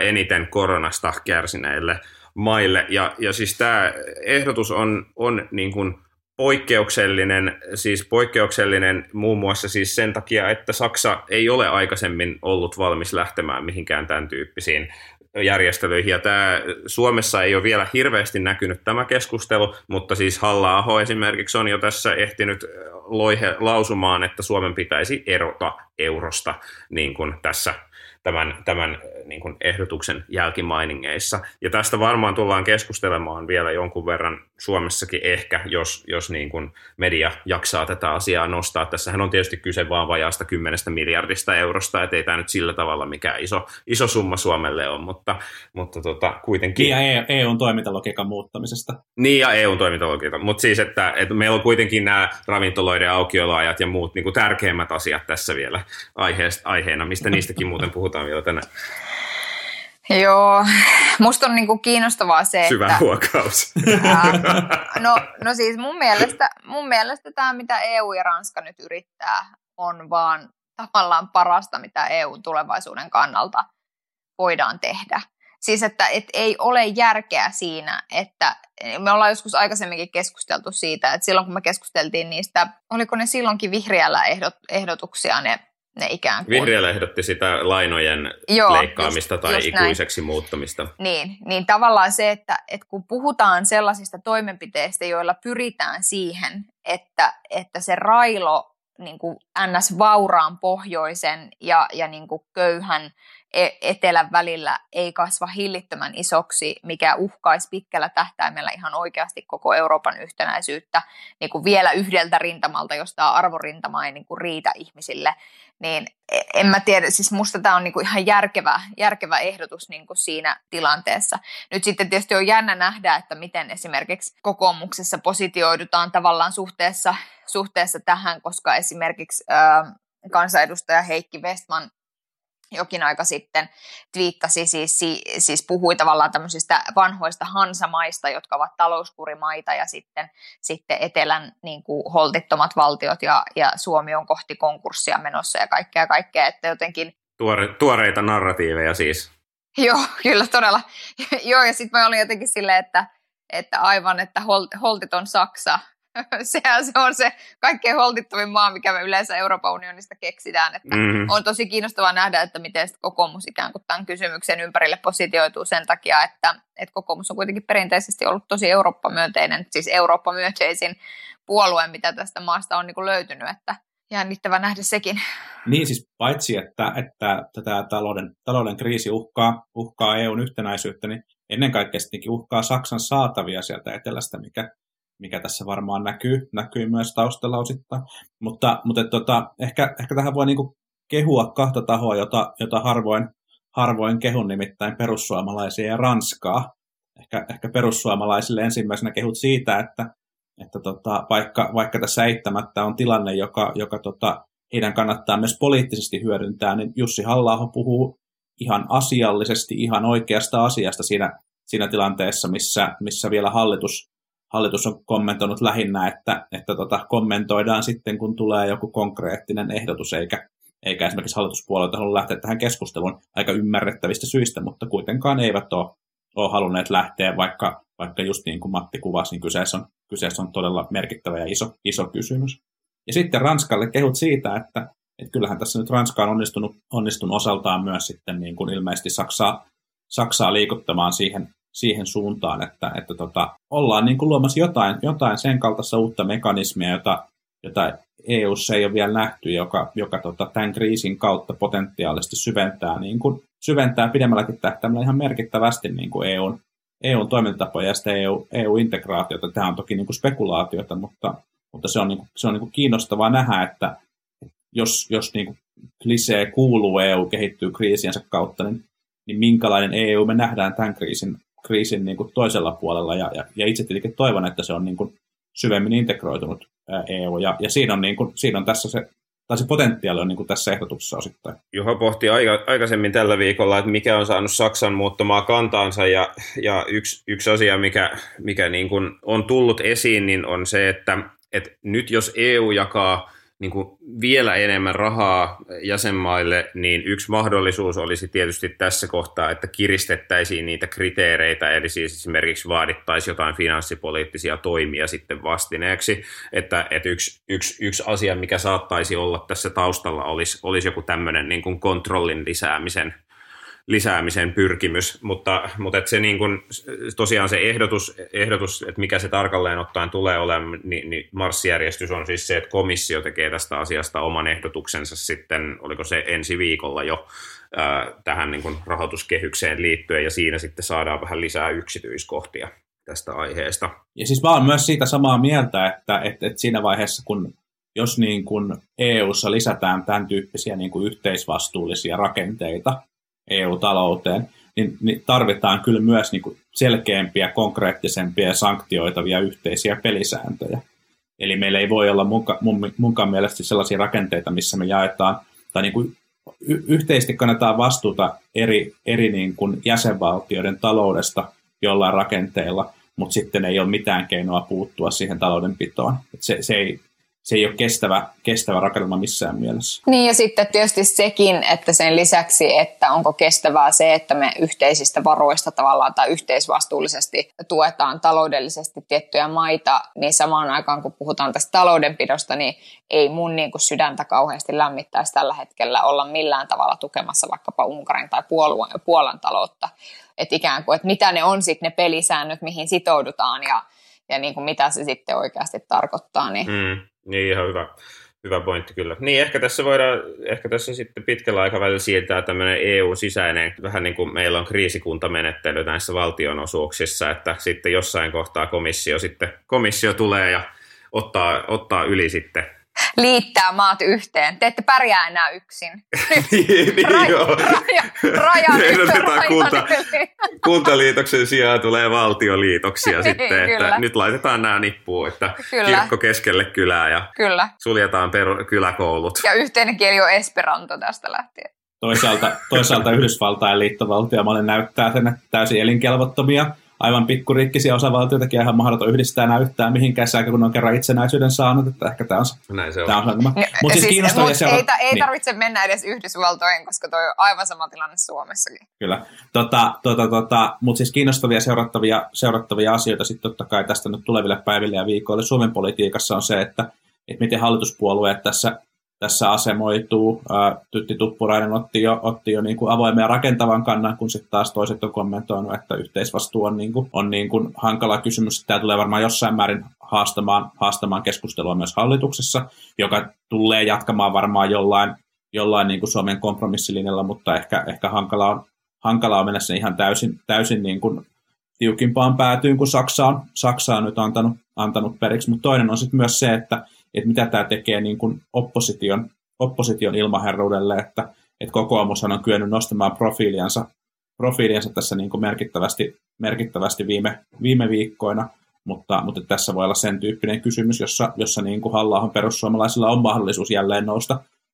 eniten koronasta kärsineille maille. Ja siis tämä ehdotus on niin kuin poikkeuksellinen muun muassa siis sen takia, että Saksa ei ole aikaisemmin ollut valmis lähtemään mihinkään tämän tyyppisiin järjestelyihin. Ja tämä Suomessa ei ole vielä hirveästi näkynyt tämä keskustelu, mutta siis Halla-aho esimerkiksi on jo tässä ehtinyt lausumaan, että Suomen pitäisi erota eurosta niin kuin tässä tämän niin kuin ehdotuksen jälkimainingeissa. Ja tästä varmaan tullaan keskustelemaan vielä jonkun verran Suomessakin ehkä, jos niin kuin media jaksaa tätä asiaa nostaa. Tässähän on tietysti kyse vaan vajaasta 10 miljardista eurosta, ettei tämä nyt sillä tavalla mikään iso summa Suomelle on, mutta kuitenkin. Ja EUn toimintalogiikan muuttamisesta. Niin, ja EUn toimintalogiikan. Mutta siis, että meillä on kuitenkin nämä ravintoloiden aukioloajat ja muut niin kuin tärkeimmät asiat tässä vielä aiheena, mistä niistäkin muuten puhutaan vielä tänään. Joo, musta on niinku kiinnostavaa se, syvä että... Syvä huokaus. No siis mun mielestä tämä, mitä EU ja Ranska nyt yrittää, on vaan tavallaan parasta, mitä EUn tulevaisuuden kannalta voidaan tehdä. Siis, että ei ole järkeä siinä, että me ollaan joskus aikaisemminkin keskusteltu siitä, että silloin kun me keskusteltiin niistä, oliko ne silloinkin vihreällä ehdotuksia ne ikään kuin. Vihreällä ehdotti sitä lainojen leikkaamista tai ikuiseksi näin muuttamista. Niin tavallaan se, että kun puhutaan sellaisista toimenpiteistä, joilla pyritään siihen, että se railo niin kuin NS-vauraan pohjoisen ja niin kuin köyhän etelän välillä ei kasva hillittömän isoksi, mikä uhkaisi pitkällä tähtäimellä ihan oikeasti koko Euroopan yhtenäisyyttä niin kuin vielä yhdeltä rintamalta, jos tämä arvorintama ei niin kuin riitä ihmisille. Niin en mä tiedä, siis musta tämä on niin kuin ihan järkevä ehdotus niin kuin siinä tilanteessa. Nyt sitten tietysti on jännä nähdä, että miten esimerkiksi kokoomuksessa positioidutaan tavallaan suhteessa tähän, koska esimerkiksi kansanedustaja Heikki Vestman jokin aika sitten twiittasi, siis puhui tavallaan tämmöisistä vanhoista hansamaista, jotka ovat talouskurimaita, ja sitten etelän niin kuin holtittomat valtiot, ja Suomi on kohti konkurssia menossa ja kaikkea, että jotenkin... Tuoreita narratiiveja siis. Joo, kyllä todella. Joo, ja sitten mä olin jotenkin silleen, että aivan, että holtiton Saksa. Sehän se on se kaikkein holtittomin maa, mikä me yleensä Euroopan unionista keksitään. Että on tosi kiinnostavaa nähdä, että miten kokoomus ikään kuin tämän kysymyksen ympärille positioituu sen takia, että kokoomus on kuitenkin perinteisesti ollut tosi Eurooppa-myönteinen, siis Eurooppa-myönteisin puolue, mitä tästä maasta on niin kuin löytynyt. Että jännittävää nähdä sekin. Niin siis paitsi, että tätä talouden kriisi uhkaa EUn yhtenäisyyttä, niin ennen kaikkea uhkaa Saksan saatavia sieltä etelästä, mikä tässä varmaan näkyy myös taustalla osittain. Mutta ehkä tähän voi niinku kehua kahta tahoa, jota harvoin harvoin kehun nimittäin perussuomalaisia ja Ranskaa. Ehkä perussuomalaisille ensimmäisenä kehut siitä, että vaikka tässä eittämättä on tilanne, joka heidän kannattaa myös poliittisesti hyödyntää, niin Jussi Halla-aho puhuu ihan asiallisesti, ihan oikeasta asiasta siinä tilanteessa, missä vielä hallitus on kommentoinut lähinnä, että kommentoidaan sitten, kun tulee joku konkreettinen ehdotus, eikä esimerkiksi hallituspuolelta halua lähteä tähän keskusteluun aika ymmärrettävistä syistä, mutta kuitenkaan eivät ole halunneet lähteä, vaikka just niin kuin Matti kuvasi, niin kyseessä on todella merkittävä ja iso kysymys. Ja sitten Ranskalle kehut siitä, että kyllähän tässä nyt Ranska on onnistunut osaltaan myös sitten niin kuin ilmeisesti Saksaa liikuttamaan siihen suuntaan, että ollaan niin kuin luomassa jotain sen kaltaista uutta mekanismia, jota EU:ssa ei ole vielä nähty, joka tämän kriisin kautta potentiaalisesti syventää pidemmälläkin tähtäimellä ihan merkittävästi niin kuin EU:n toimintatapoja ja sitä EU-integraatiota. Tämä on toki niin kuin spekulaatiota, mutta se on kiinnostavaa nähdä, että jos niin kuin klisee kuuluu, EU kehittyy kriisiensä kautta, niin minkälainen EU me nähdään tämän kriisin niin kuin toisella puolella, ja itse tietenkin toivon, että se on niin kuin syvemmin integroitunut EU, ja siinä on, niin kuin, siinä on tässä se, tai se potentiaali on niin kuin tässä ehdotuksessa osittain. Juha pohti aikaisemmin tällä viikolla, että mikä on saanut Saksan muuttamaan kantaansa, ja yksi asia, mikä niin kuin on tullut esiin, niin on se, että nyt jos EU jakaa niin kuin vielä enemmän rahaa jäsenmaille, niin yksi mahdollisuus olisi tietysti tässä kohtaa, että kiristettäisiin niitä kriteereitä, eli siis esimerkiksi vaadittaisiin jotain finanssipoliittisia toimia sitten vastineeksi, että yksi asia, mikä saattaisi olla tässä taustalla, olisi joku tämmöinen niin kuin kontrollin lisäämisen pyrkimys, mutta että se niin kuin, tosiaan se ehdotus, että mikä se tarkalleen ottaen tulee olemaan, niin marssijärjestys on siis se, että komissio tekee tästä asiasta oman ehdotuksensa sitten, oliko se ensi viikolla jo tähän niin kuin rahoituskehykseen liittyen, ja siinä sitten saadaan vähän lisää yksityiskohtia tästä aiheesta. Ja siis mä oon myös siitä samaa mieltä, että siinä vaiheessa, kun jos niin kuin EU:ssa lisätään tämän tyyppisiä niin kuin yhteisvastuullisia rakenteita EU-talouteen, niin tarvitaan kyllä myös niin kuin selkeämpiä, konkreettisempia ja sanktioitavia yhteisiä pelisääntöjä. Eli meillä ei voi olla munkaan mielestä sellaisia rakenteita, missä me jaetaan, tai niin kuin yhteisesti kannetaan vastuuta eri niin kuin jäsenvaltioiden taloudesta jollain rakenteilla, mutta sitten ei ole mitään keinoa puuttua siihen taloudenpitoon. Se ei ole kestävä rakennelma missään mielessä. Niin, ja sitten tietysti sekin, että sen lisäksi, että onko kestävää se, että me yhteisistä varoista tavallaan tai yhteisvastuullisesti tuetaan taloudellisesti tiettyjä maita, niin samaan aikaan kun puhutaan tästä taloudenpidosta, niin ei mun niin kuin sydäntä kauheasti lämmittäisi tällä hetkellä olla millään tavalla tukemassa vaikkapa Unkarin tai Puolan taloutta. Että ikään kuin, että mitä ne on sitten ne pelisäännöt, mihin sitoudutaan ja niin kuin mitä se sitten oikeasti tarkoittaa, niin... Niin, ihan hyvä pointti kyllä. Niin, ehkä tässä sitten pitkällä aikavälillä siirtää tämmöinen EU-sisäinen, vähän niin kuin meillä on kriisikuntamenettely näissä valtionosuuksissa, että sitten jossain kohtaa komissio tulee ja ottaa yli sitten. Liittää maat yhteen. Te ette pärjää enää yksin. Niin joo. Kuntaliitoksen sijaan tulee valtioliitoksia niin, sitten. Että nyt laitetaan nämä nippuun, että kyllä. Kirkko keskelle kylää ja kyllä. Suljetaan kyläkoulut. Ja yhteinen kieli on esperanto tästä lähtien. Toisaalta Yhdysvaltain liittovaltiomalli näyttää sen, että täysin elinkelvottomia, aivan pikkuriikkisiä osavaltioitakin ihan mahdoton yhdistää näyttää mihinkään sääkä, kun on kerran itsenäisyyden saanut, että ehkä tämä on ongelma. Mutta siis kiinnostavaa seuraa. Ei tarvitse mennä edes Yhdysvaltoihin, koska toi on aivan sama tilanne Suomessakin. Kyllä. Mutta siis kiinnostavia seurattavia asioita sitten totta kai tästä nyt tuleville päiville ja viikoille Suomen politiikassa on se, että miten hallituspuolueet tässä asemoituu. Tytti Tuppurainen otti jo niin kuin avoimen ja rakentavan kannan, kun sitten taas toiset on kommentoinut, että yhteisvastuu on niin kuin hankala kysymys. Tämä tulee varmaan jossain määrin haastamaan keskustelua myös hallituksessa, joka tulee jatkamaan varmaan jollain niin kuin Suomen kompromissilinjalla, mutta ehkä hankalaa on mennä sen ihan täysin niin kuin tiukimpaan päätyyn kuin Saksa on nyt antanut periksi. Mutta toinen on sitten myös se, että mitä tämä tekee niin kuin opposition ilmaherruudelle, että että kokoomushan on kyennyt nostamaan profiiliansa tässä niin kuin merkittävästi viime viikkoina, mutta tässä voi olla sen tyyppinen kysymys, jossa niin kuin Halla-ahon perussuomalaisilla on mahdollisuus jälleen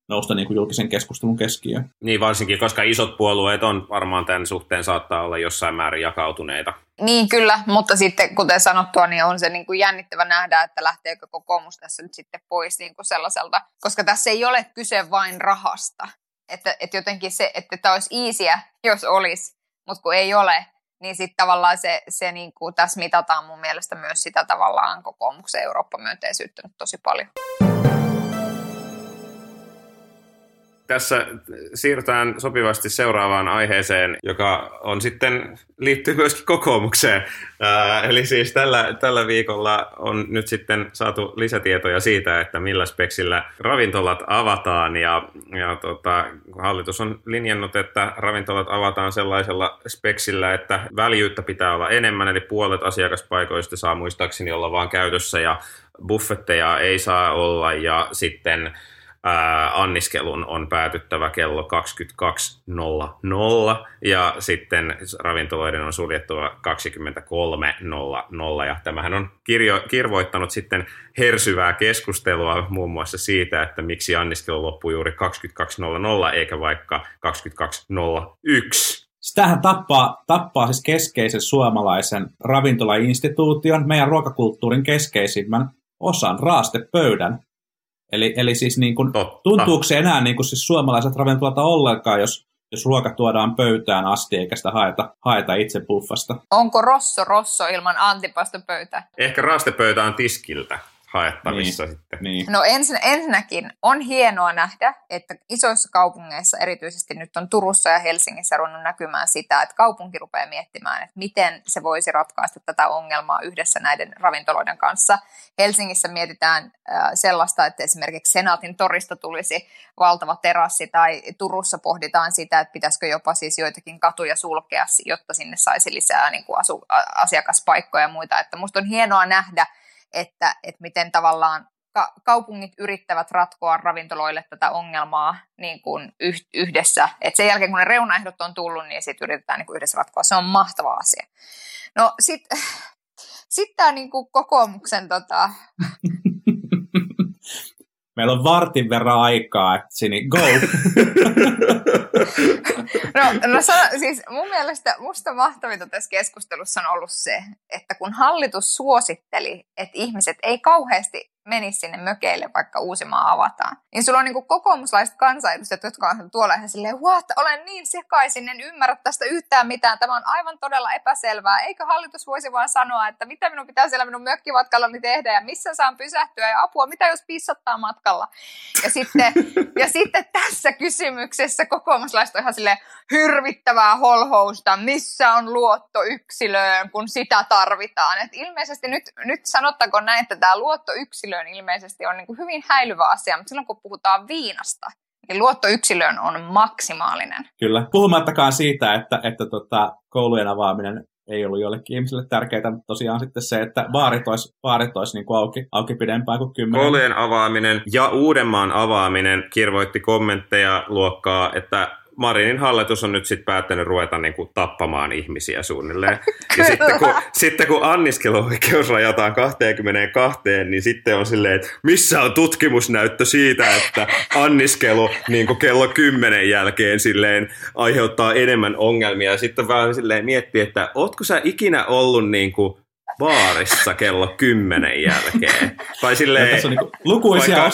nousta niin kuin julkisen keskustelun keskiöön. Niin varsinkin, koska isot puolueet on varmaan tämän suhteen saattaa olla jossain määrin jakautuneita. Niin kyllä, mutta sitten kuten sanottua, niin on se niin kuin jännittävä nähdä, että lähteekö kokoomus tässä nyt sitten pois niin kuin sellaiselta, koska tässä ei ole kyse vain rahasta. Että jotenkin se, että tämä olisi easyä, jos olisi, mutta kun ei ole, niin sitten tavallaan se niin kuin tässä mitataan mun mielestä myös sitä tavallaan kokoomuksen Eurooppa-myönteisyyttä nyt tosi paljon. Tässä siirrytään sopivasti seuraavaan aiheeseen, joka on sitten liittyy myöskin kokoomukseen. Eli siis tällä viikolla on nyt sitten saatu lisätietoja siitä, että millä speksillä ravintolat avataan. Ja hallitus on linjannut, että ravintolat avataan sellaisella speksillä, että väljyyttä pitää olla enemmän. Eli puolet asiakaspaikoista saa muistaakseni olla vaan käytössä ja buffetteja ei saa olla ja sitten anniskelun on päätyttävä kello 22.00 ja sitten ravintoloiden on suljettava 23.00 ja tämähän on kirvoittanut sitten hersyvää keskustelua muun muassa siitä, että miksi anniskelu loppuu juuri 22.00 eikä vaikka 22.01. Tämähän tappaa siis keskeisen suomalaisen ravintolainstituution, meidän ruokakulttuurin keskeisimmän osan, raastepöydän. Eli siis niin kuin, tuntuuko se enää niin kuin siis suomalaiset ravintolat ollenkaan, jos ruoka tuodaan pöytään asti eikä sitä haeta itse buffasta? Onko rosso ilman antipastopöytä? Ehkä raastepöytä on tiskiltä haettavissa sitten. Niin. No ensinnäkin on hienoa nähdä, että isoissa kaupungeissa, erityisesti nyt on Turussa ja Helsingissä ruvennut näkymään sitä, että kaupunki rupeaa miettimään, että miten se voisi ratkaista tätä ongelmaa yhdessä näiden ravintoloiden kanssa. Helsingissä mietitään sellaista, että esimerkiksi Senaatin torista tulisi valtava terassi, tai Turussa pohditaan sitä, että pitäisikö jopa siis joitakin katuja sulkea, jotta sinne saisi lisää niin kuin asiakaspaikkoja ja muita. Että musta on hienoa nähdä, että miten tavallaan kaupungit yrittävät ratkoa ravintoloille tätä ongelmaa niin kuin yhdessä. Et sen jälkeen, kun ne reunaehdot on tullut, niin sitten yritetään niin kuin yhdessä ratkoa. Se on mahtava asia. No sit tämä niin kuin kokoomuksen... Meillä on vartin verran aikaa, että Sini, go! No siis mun mielestä musta mahtavinta tässä keskustelussa on ollut se, että kun hallitus suositteli, että ihmiset ei kauheasti menisi sinne mökeille, vaikka Uusimaa avataan, niin sulla on niin kuin kokoomuslaiset kansanedustajat, jotka on tuolla ihan silleen, what, olen niin sekaisin, en ymmärrä tästä yhtään mitään, tämä on aivan todella epäselvää, eikö hallitus voisi vaan sanoa, että mitä minun pitää siellä minun mökkimatkallani tehdä ja missä saan pysähtyä ja apua, mitä jos pissattaa matkalla. Ja sitten tässä kysymyksessä kokoomuslaiset on ihan silleen hirvittävää holhousta, missä on luotto yksilöön, kun sitä tarvitaan. Et ilmeisesti nyt sanottakoon näin, että tämä luotto yksilö ilmeisesti on niin kuin hyvin häilyvä asia, mutta silloin kun puhutaan viinasta, niin luotto yksilöön on maksimaalinen. Kyllä, puhumattakaan siitä, että koulujen avaaminen ei ollut jollekin ihmiselle tärkeää, mutta tosiaan sitten se, että baarit olisi niin kuin auki pidempään kuin 10. Koulujen avaaminen ja Uudenmaan avaaminen kirvoitti kommentteja luokkaa, että Marinin hallitus on nyt sitten päättänyt ruveta niinku tappamaan ihmisiä suunnilleen. Ja sitten kun anniskeluoikeus rajataan 22, niin sitten on silleen, että missä on tutkimusnäyttö siitä, että anniskelu niinku kello 10 jälkeen silleen aiheuttaa enemmän ongelmia. Ja sitten vähän silleen miettii, että ootko sä ikinä ollut niinku baarissa kello 10 jälkeen? Tai silleen, no, tässä on niinku lukuisia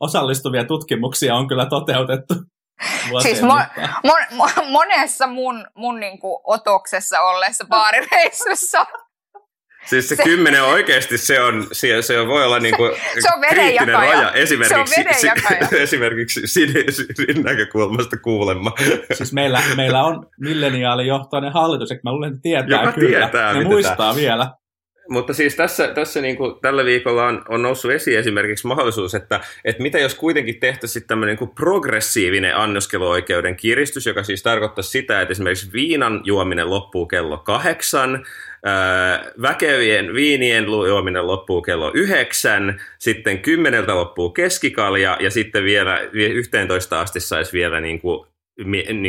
osallistuvia tutkimuksia on kyllä toteutettu. Siis monessa mun niinku otoksessa olleessa baarireissussa. Siis se 10 oikeasti se voi olla niinku kriittinen raja esimerkiksi sinun näkökulmasta kuulemma. Siis meillä on milleniaalijohtoinen hallitus, että mä luulen, että tietää. Joka kyllä. Tietää, ne muistaa vielä. Mutta siis tässä niin kuin tällä viikolla on noussut esiin esimerkiksi mahdollisuus, että mitä jos kuitenkin tehtäisiin tämmöinen niin kuin progressiivinen annoskeluoikeuden kiristys, joka siis tarkoittaa sitä, että esimerkiksi viinan juominen loppuu kello 8, väkevien viinien juominen loppuu kello 9, sitten 10 loppuu keskikalja ja sitten vielä 11 asti saisi vielä niin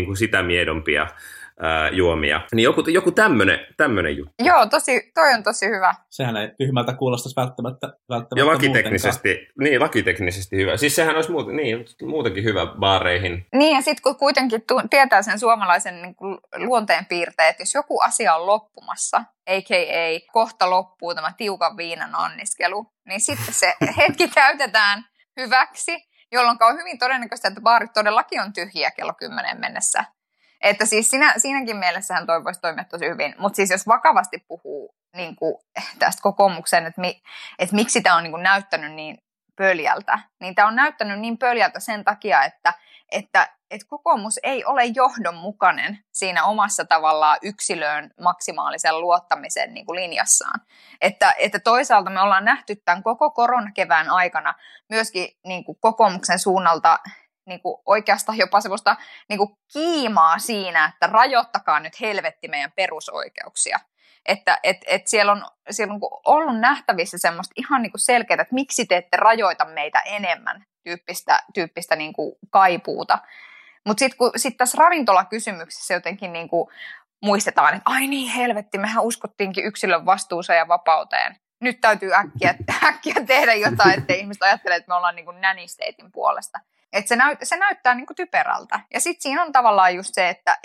kuin sitä miedompia juomia. Niin joku tämmöinen juttu. Joo, toi on tosi hyvä. Sehän ei tyhmältä kuulostaisi välttämättä ja lakiteknisesti hyvä. Siis sehän olisi muutenkin hyvä baareihin. Niin, ja sitten kun kuitenkin tietää sen suomalaisen niin kuin luonteenpiirteet, että jos joku asia on loppumassa, a.k.a. kohta loppuu tämä tiukan viinan anniskelu, niin sitten se hetki käytetään hyväksi, jolloin on hyvin todennäköistä, että baarit todellakin on tyhjiä kello 10 mennessä. Että siis siinäkin mielessähän toi voisi toimia tosi hyvin, mutta siis jos vakavasti puhuu niin kuin tästä kokoomukseen, että miksi tämä on niin kuin näyttänyt niin pöljältä, niin tämä on näyttänyt niin pöljältä sen takia, että kokoomus ei ole johdonmukainen siinä omassa tavallaan yksilöön maksimaalisen luottamisen niin kuin linjassaan. Että toisaalta me ollaan nähty tämän koko koronakevään aikana myöskin niin kuin kokoomuksen suunnalta niin kuin oikeastaan jopa semmoista niin kuin kiimaa siinä, että rajoittakaa nyt helvetti meidän perusoikeuksia. Että siellä on ollut nähtävissä semmoista ihan niin kuin selkeää, että miksi te ette rajoita meitä enemmän tyyppistä niin kuin kaipuuta. Mutta sitten tässä ravintolakysymyksessä jotenkin niin kuin muistetaan, että ai niin helvetti, mehän uskottiinkin yksilön vastuuseen ja vapauteen. Nyt täytyy äkkiä tehdä jotain, ettei ihmiset ajattele, että me ollaan niin kuin nanny-statein puolesta. Että se näyttää niinku typerältä. Ja sitten siinä on tavallaan just se, että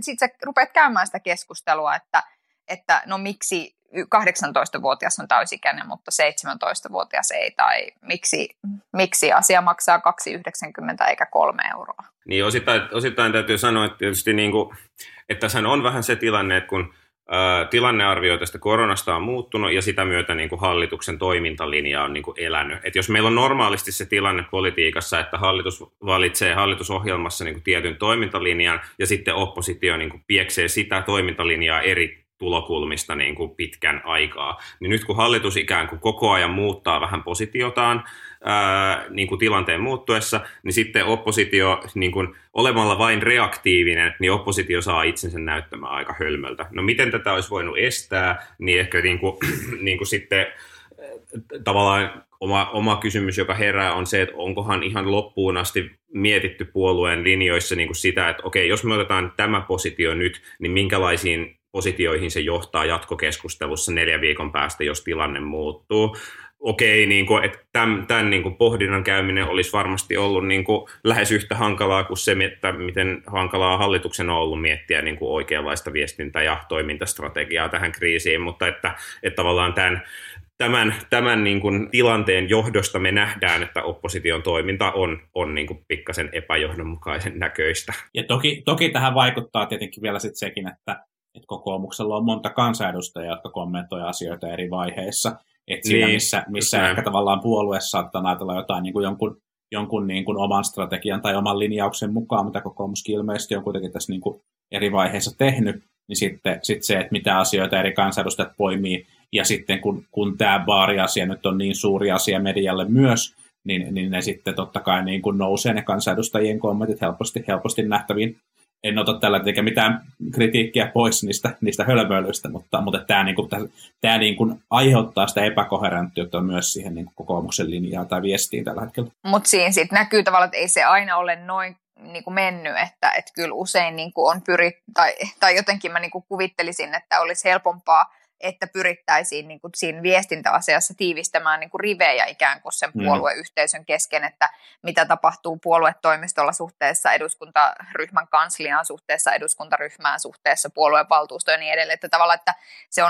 sitten sä rupeat käymään sitä keskustelua, että no miksi 18-vuotias on täysikäinen, mutta 17-vuotias ei, tai miksi asia maksaa 2,90 eikä 3 €. Niin osittain täytyy sanoa, että tietysti niinku, että tässähän on vähän se tilanne, että kun tilannearvio tästä koronasta on muuttunut ja sitä myötä niin kuin hallituksen toimintalinja on niin kuin elänyt. Et jos meillä on normaalisti se tilanne politiikassa, että hallitus valitsee hallitusohjelmassa niin kuin tietyn toimintalinjan ja sitten oppositio niin kuin pieksee sitä toimintalinjaa eri tulokulmista niin kuin pitkän aikaa, niin nyt kun hallitus ikään kuin koko ajan muuttaa vähän positiotaan niin kuin tilanteen muuttuessa, niin sitten oppositio niin kuin olemalla vain reaktiivinen, niin oppositio saa itsensä näyttämään aika hölmöltä. No miten tätä olisi voinut estää, niin ehkä niin kuin sitten tavallaan oma kysymys, joka herää, on se, että onkohan ihan loppuun asti mietitty puolueen linjoissa niin kuin sitä, että okei, jos me otetaan tämä positio nyt, niin minkälaisiin positioihin se johtaa jatkokeskustelussa 4 viikon päästä, jos tilanne muuttuu. Okei, niin kuin, että tämän niin kuin pohdinnan käyminen olisi varmasti ollut niin kuin lähes yhtä hankalaa kuin se, että miten hankalaa hallituksen on ollut miettiä niin kuin oikeanlaista viestintä- ja toimintastrategiaa tähän kriisiin, mutta että tavallaan tämän niin kuin tilanteen johdosta me nähdään, että opposition toiminta on niin kuin pikkasen epäjohdonmukaisen näköistä. Ja toki tähän vaikuttaa tietenkin vielä sit sekin, että kokoomuksella on monta kansanedustajaa, jotka kommentoivat asioita eri vaiheissa. Että siinä, missä ehkä tavallaan puolueessa saattaa ajatella jotain niin kuin jonkun niin kuin oman strategian tai oman linjauksen mukaan, mitä kokoomuskin ilmeisesti on kuitenkin tässä niin kuin eri vaiheissa tehnyt, niin sitten se, että mitä asioita eri kansanedustajat poimii. Ja sitten kun tämä baariasia nyt on niin suuri asia medialle myös, niin ne sitten totta kai niin kuin nousee ne kansanedustajien kommentit helposti nähtäviin. En ota tällä tietenkään mitään kritiikkiä pois niistä hölmöilyistä, mutta tämä niinku aiheuttaa sitä epäkoherenttiota myös siihen niinku kokoomuksen linjaan tai viestiin tällä hetkellä. Mutta siinä sitten näkyy tavallaan, että ei se aina ole noin niinku mennyt, että kyllä usein niinku on tai jotenkin mä niinku kuvittelisin, että olisi helpompaa, että pyrittäisiin niin kuin siinä viestintäasiassa tiivistämään niin kuin rivejä ikään kuin sen puolueyhteisön kesken, että mitä tapahtuu puoluetoimistolla suhteessa eduskuntaryhmän kansliaan, suhteessa eduskuntaryhmään, suhteessa puoluevaltuustoon ja niin edelleen. Että tavallaan, että se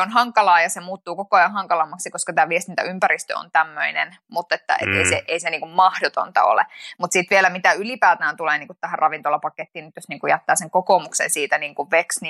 on hankalaa ja se muuttuu koko ajan hankalammaksi, koska tämä viestintäympäristö on tämmöinen, mutta että ei se niin kuin mahdotonta ole. Mutta sitten vielä mitä ylipäätään tulee niin kuin tähän ravintolapakettiin, nyt jos niin kuin jättää sen kokoomuksen siitä niin kuin veksi,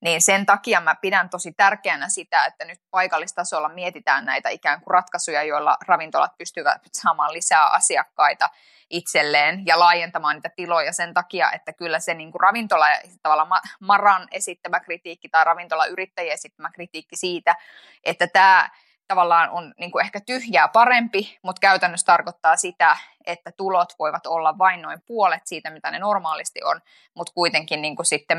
niin sen takia mä pidän tosi tärkeänä sitä, että nyt paikallistasolla mietitään näitä ikään kuin ratkaisuja, joilla ravintolat pystyvät saamaan lisää asiakkaita itselleen ja laajentamaan niitä tiloja sen takia, että kyllä se niin kuin ravintola, tavallaan Maran esittämä kritiikki tai ravintolayrittäjien esittämä kritiikki kritiikki siitä, että tämä tavallaan on niin kuin ehkä tyhjää parempi, mutta käytännössä tarkoittaa sitä, että tulot voivat olla vain noin puolet siitä, mitä ne normaalisti on, mutta kuitenkin niin kuin sitten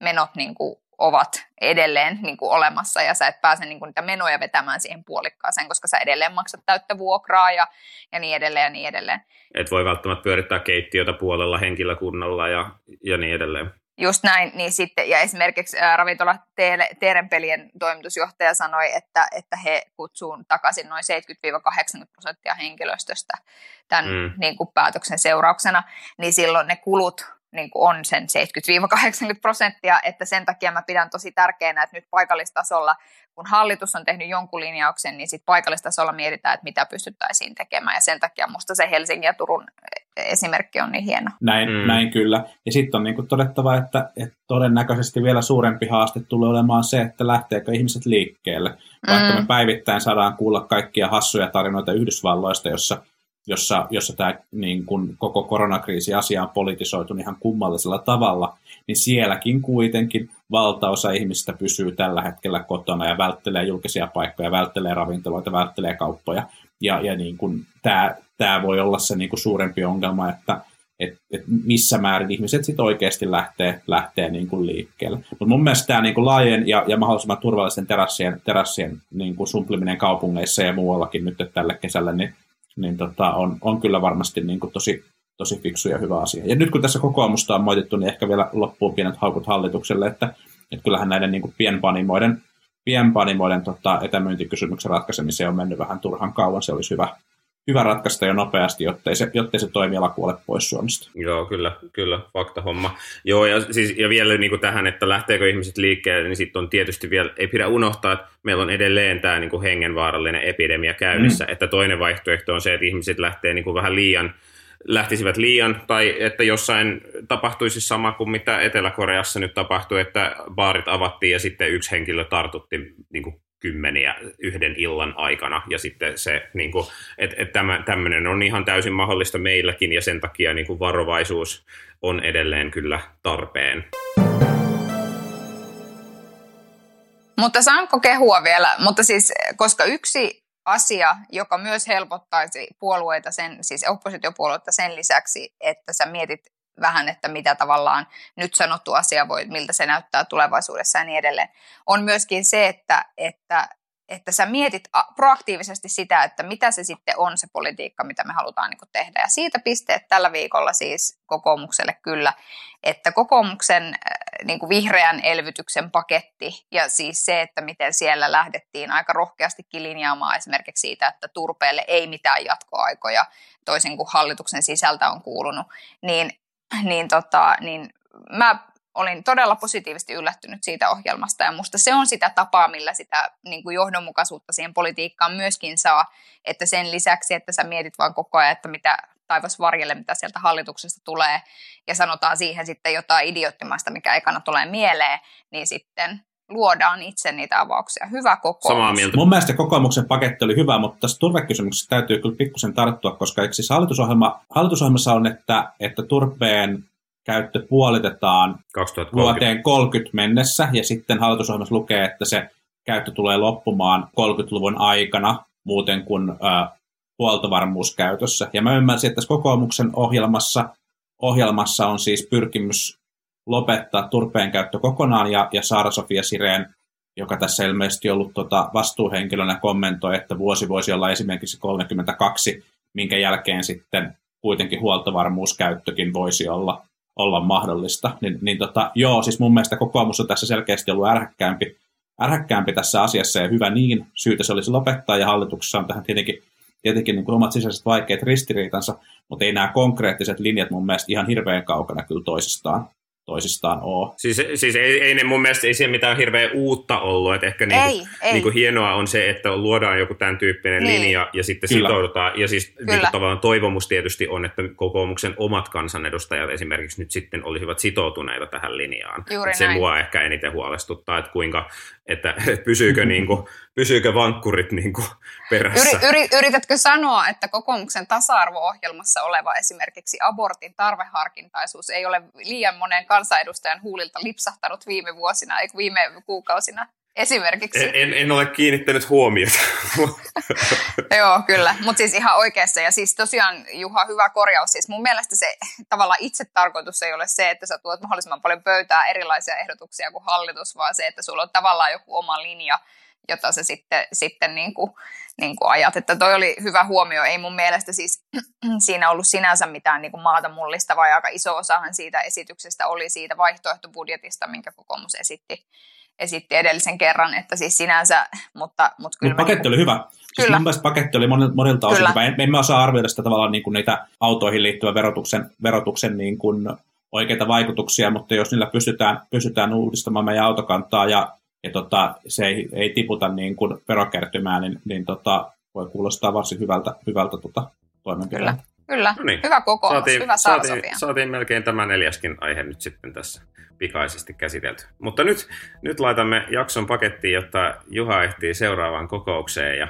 menot niin kuin ovat edelleen niin kuin olemassa ja sä et pääse niin kuin niitä menoja vetämään siihen puolikkaaseen, koska sä edelleen maksat täyttä vuokraa ja niin edelleen ja niin edelleen. Et voi välttämättä pyörittää keittiötä puolella henkilökunnalla ja niin edelleen. Just näin, niin sitten, ja esimerkiksi ravintola Teerenpelien toimitusjohtaja sanoi, että he kutsuun takaisin noin 70-80% henkilöstöstä tämän niin kuin päätöksen seurauksena, niin silloin ne kulut niin kuin on sen 70-80%, että sen takia mä pidän tosi tärkeänä, että nyt paikallistasolla, kun hallitus on tehnyt jonkun linjauksen, niin sitten paikallistasolla mietitään, että mitä pystyttäisiin tekemään, ja sen takia musta se Helsingin ja Turun esimerkki on niin hieno. Näin kyllä, ja sitten on niin kuin todettava, että todennäköisesti vielä suurempi haaste tulee olemaan se, että lähteekö ihmiset liikkeelle, vaikka me päivittäin saadaan kuulla kaikkia hassuja tarinoita Yhdysvalloista, jossa tämä niin kuin koko koronakriisi-asia on politisoitunut ihan kummallisella tavalla, niin sielläkin kuitenkin valtaosa ihmistä pysyy tällä hetkellä kotona ja välttelee julkisia paikkoja, välttelee ravintoloita, välttelee kauppoja. Ja niin kuin tämä voi olla se niin kuin suurempi ongelma, että missä määrin ihmiset sitten oikeasti lähtee niin kuin liikkeelle. Mutta mun mielestä tämä niin kuin laajen ja mahdollisimman turvallisten terassien niin kuin sumpliminen kaupungeissa ja muuallakin nyt tällä kesällä, niin on kyllä varmasti niin kuin tosi fiksu ja hyvä asia. Ja nyt kun tässä kokoomusta on moitettu, niin ehkä vielä loppuun pienet haukut hallitukselle, että kyllähän näiden niin kuin pienpanimoiden etämyyntikysymyksen ratkaisemiseen on mennyt vähän turhan kauan. Se olisi hyvä ratkaista jo nopeasti, jottei se toimiala kuole pois Suomesta. Joo, kyllä, fakta homma. Joo, ja vielä niin kuin tähän, että lähteekö ihmiset liikkeelle, niin sitten on tietysti vielä, ei pidä unohtaa, että meillä on edelleen tämä niin kuin hengenvaarallinen epidemia käynnissä, että toinen vaihtoehto on se, että ihmiset lähtee niin kuin vähän lähtisivät liian, tai että jossain tapahtuisi sama kuin mitä Etelä-Koreassa nyt tapahtui, että baarit avattiin ja sitten yksi henkilö tartutti niin kuin 10 yhden illan aikana, ja sitten se, niin kuin, että tämmöinen on ihan täysin mahdollista meilläkin, ja sen takia niin kuin varovaisuus on edelleen kyllä tarpeen. Mutta saanko kehua vielä, mutta siis, koska yksi asia, joka myös helpottaisi puolueita, siis oppositiopuolueita sen lisäksi, että sä mietit vähän, että mitä tavallaan nyt sanottu asia voi, miltä se näyttää tulevaisuudessa ja niin edelleen, on myöskin se, että sä mietit proaktiivisesti sitä, että mitä se sitten on se politiikka, mitä me halutaan niin kuin tehdä. Ja siitä pisteet tällä viikolla siis kokoomukselle kyllä, että kokoomuksen niin kuin vihreän elvytyksen paketti ja siis se, että miten siellä lähdettiin aika rohkeastikin linjaamaan esimerkiksi siitä, että turpeelle ei mitään jatkoaikoja, toisin kuin hallituksen sisältä on kuulunut, niin mä olin todella positiivisesti yllättynyt siitä ohjelmasta, ja musta se on sitä tapaa, millä sitä niin kuin johdonmukaisuutta siihen politiikkaan myöskin saa, että sen lisäksi, että sä mietit vaan koko ajan, että mitä taivas varjelle, mitä sieltä hallituksesta tulee, ja sanotaan siihen sitten jotain idioottimaista, mikä ei kannata ole mieleen, niin sitten luodaan itse niitä avauksia. Hyvä kokoomus. Mun mielestä kokoomuksen paketti oli hyvä, mutta tässä turvekysymyksessä täytyy kyllä pikkusen tarttua, koska eikö siis hallitusohjelmassa on, että turpeen käyttö puolitetaan 2030. vuoteen 30 mennessä, ja sitten hallitusohjelmassa lukee, että se käyttö tulee loppumaan 30-luvun aikana muuten kuin huoltovarmuuskäytössä. Ja mä ymmärsin, että tässä kokoomuksen ohjelmassa on siis pyrkimys lopettaa turpeen käyttö kokonaan, ja Saara-Sofia Sireen, joka tässä ilmeisesti ollut vastuuhenkilönä, kommentoi, että vuosi voisi olla esimerkiksi 32, minkä jälkeen sitten kuitenkin huoltovarmuuskäyttökin voisi olla mahdollista. Joo, siis mun mielestä kokoomus on tässä selkeästi ollut ärhäkkäämpi tässä asiassa, ja hyvä niin, syytä se olisi lopettaa, ja hallituksessa on tähän tietenkin niin kuin omat sisäiset vaikeat ristiriitansa, mutta ei nämä konkreettiset linjat mun mielestä ihan hirveän kaukana kyllä toisistaan ole. Siis ei ne mun mielestä, ei siihen mitään hirveän uutta ollut, että ehkä niinku hienoa on se, että luodaan joku tämän tyyppinen linja ja sitten sitoudutaan. Ja siis niinku tavallaan toivomus tietysti on, että kokoomuksen omat kansanedustajat esimerkiksi nyt sitten olisivat sitoutuneita tähän linjaan. Se mua ehkä eniten huolestuttaa, että pysyykö, niinku, pysyykö vankkurit niinku perässä. Yritätkö sanoa, että kokoomuksen tasa-arvo-ohjelmassa oleva esimerkiksi abortin tarveharkintaisuus ei ole liian monen kansanedustajan huulilta lipsahtanut viime vuosina, eikä viime kuukausina? Esimerkiksi. En ole kiinnittänyt huomiota. Joo, kyllä. Mutta siis ihan oikeassa. Ja siis tosiaan, Juha, hyvä korjaus. Siis mun mielestä se tavallaan itsetarkoitus ei ole se, että sä tuot mahdollisimman paljon pöytää erilaisia ehdotuksia kuin hallitus, vaan se, että sulla on tavallaan joku oma linja, jota sä sitten niin kuin ajat. Että toi oli hyvä huomio. Ei mun mielestä siis siinä ollut sinänsä mitään niin kuin maata mullista, vaan aika iso osahan siitä esityksestä oli siitä vaihtoehtobudjetista, minkä kokoomus esitti edellisen kerran, että siis sinänsä, mutta kyllä. Mutta paketti oli hyvä. Siis mun mielestä paketti oli monilta osin hyvä. En osaa arvioida sitä tavallaan niin kuin niitä autoihin liittyvän verotuksen niin kuin oikeita vaikutuksia, mutta jos niillä pystytään uudistamaan meidän autokantaa ja se ei tiputa niin kuin verokertymään, niin voi kuulostaa varsin hyvältä toimenpiteeltä. Kyllä. No niin. Hyvä kokous, hyvä Saara-Sofia. Saatiin melkein tämä neljäskin aihe nyt sitten tässä pikaisesti käsitelty. Mutta nyt laitamme jakson pakettiin, jotta Juha ehtii seuraavaan kokoukseen.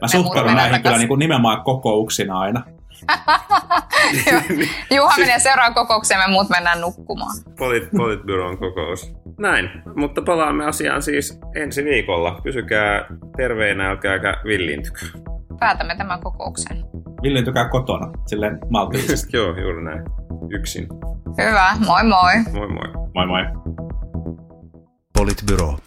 Mä suhtaudun näihin kyllä niin kuin nimenomaan kokouksina aina. Juha menee seuraavaan kokoukseen, me muut mennään nukkumaan. Politbyron kokous. Näin, mutta palaamme asiaan siis ensi viikolla. Pysykää terveinä, älkääkä villiintykää. Päätämme tämän kokouksen. Villiintykää kotona, silleen maltillisesti. Joo, juuri näin. Yksin. Hyvä, moi moi. Moi moi. Moi moi. Politbyro.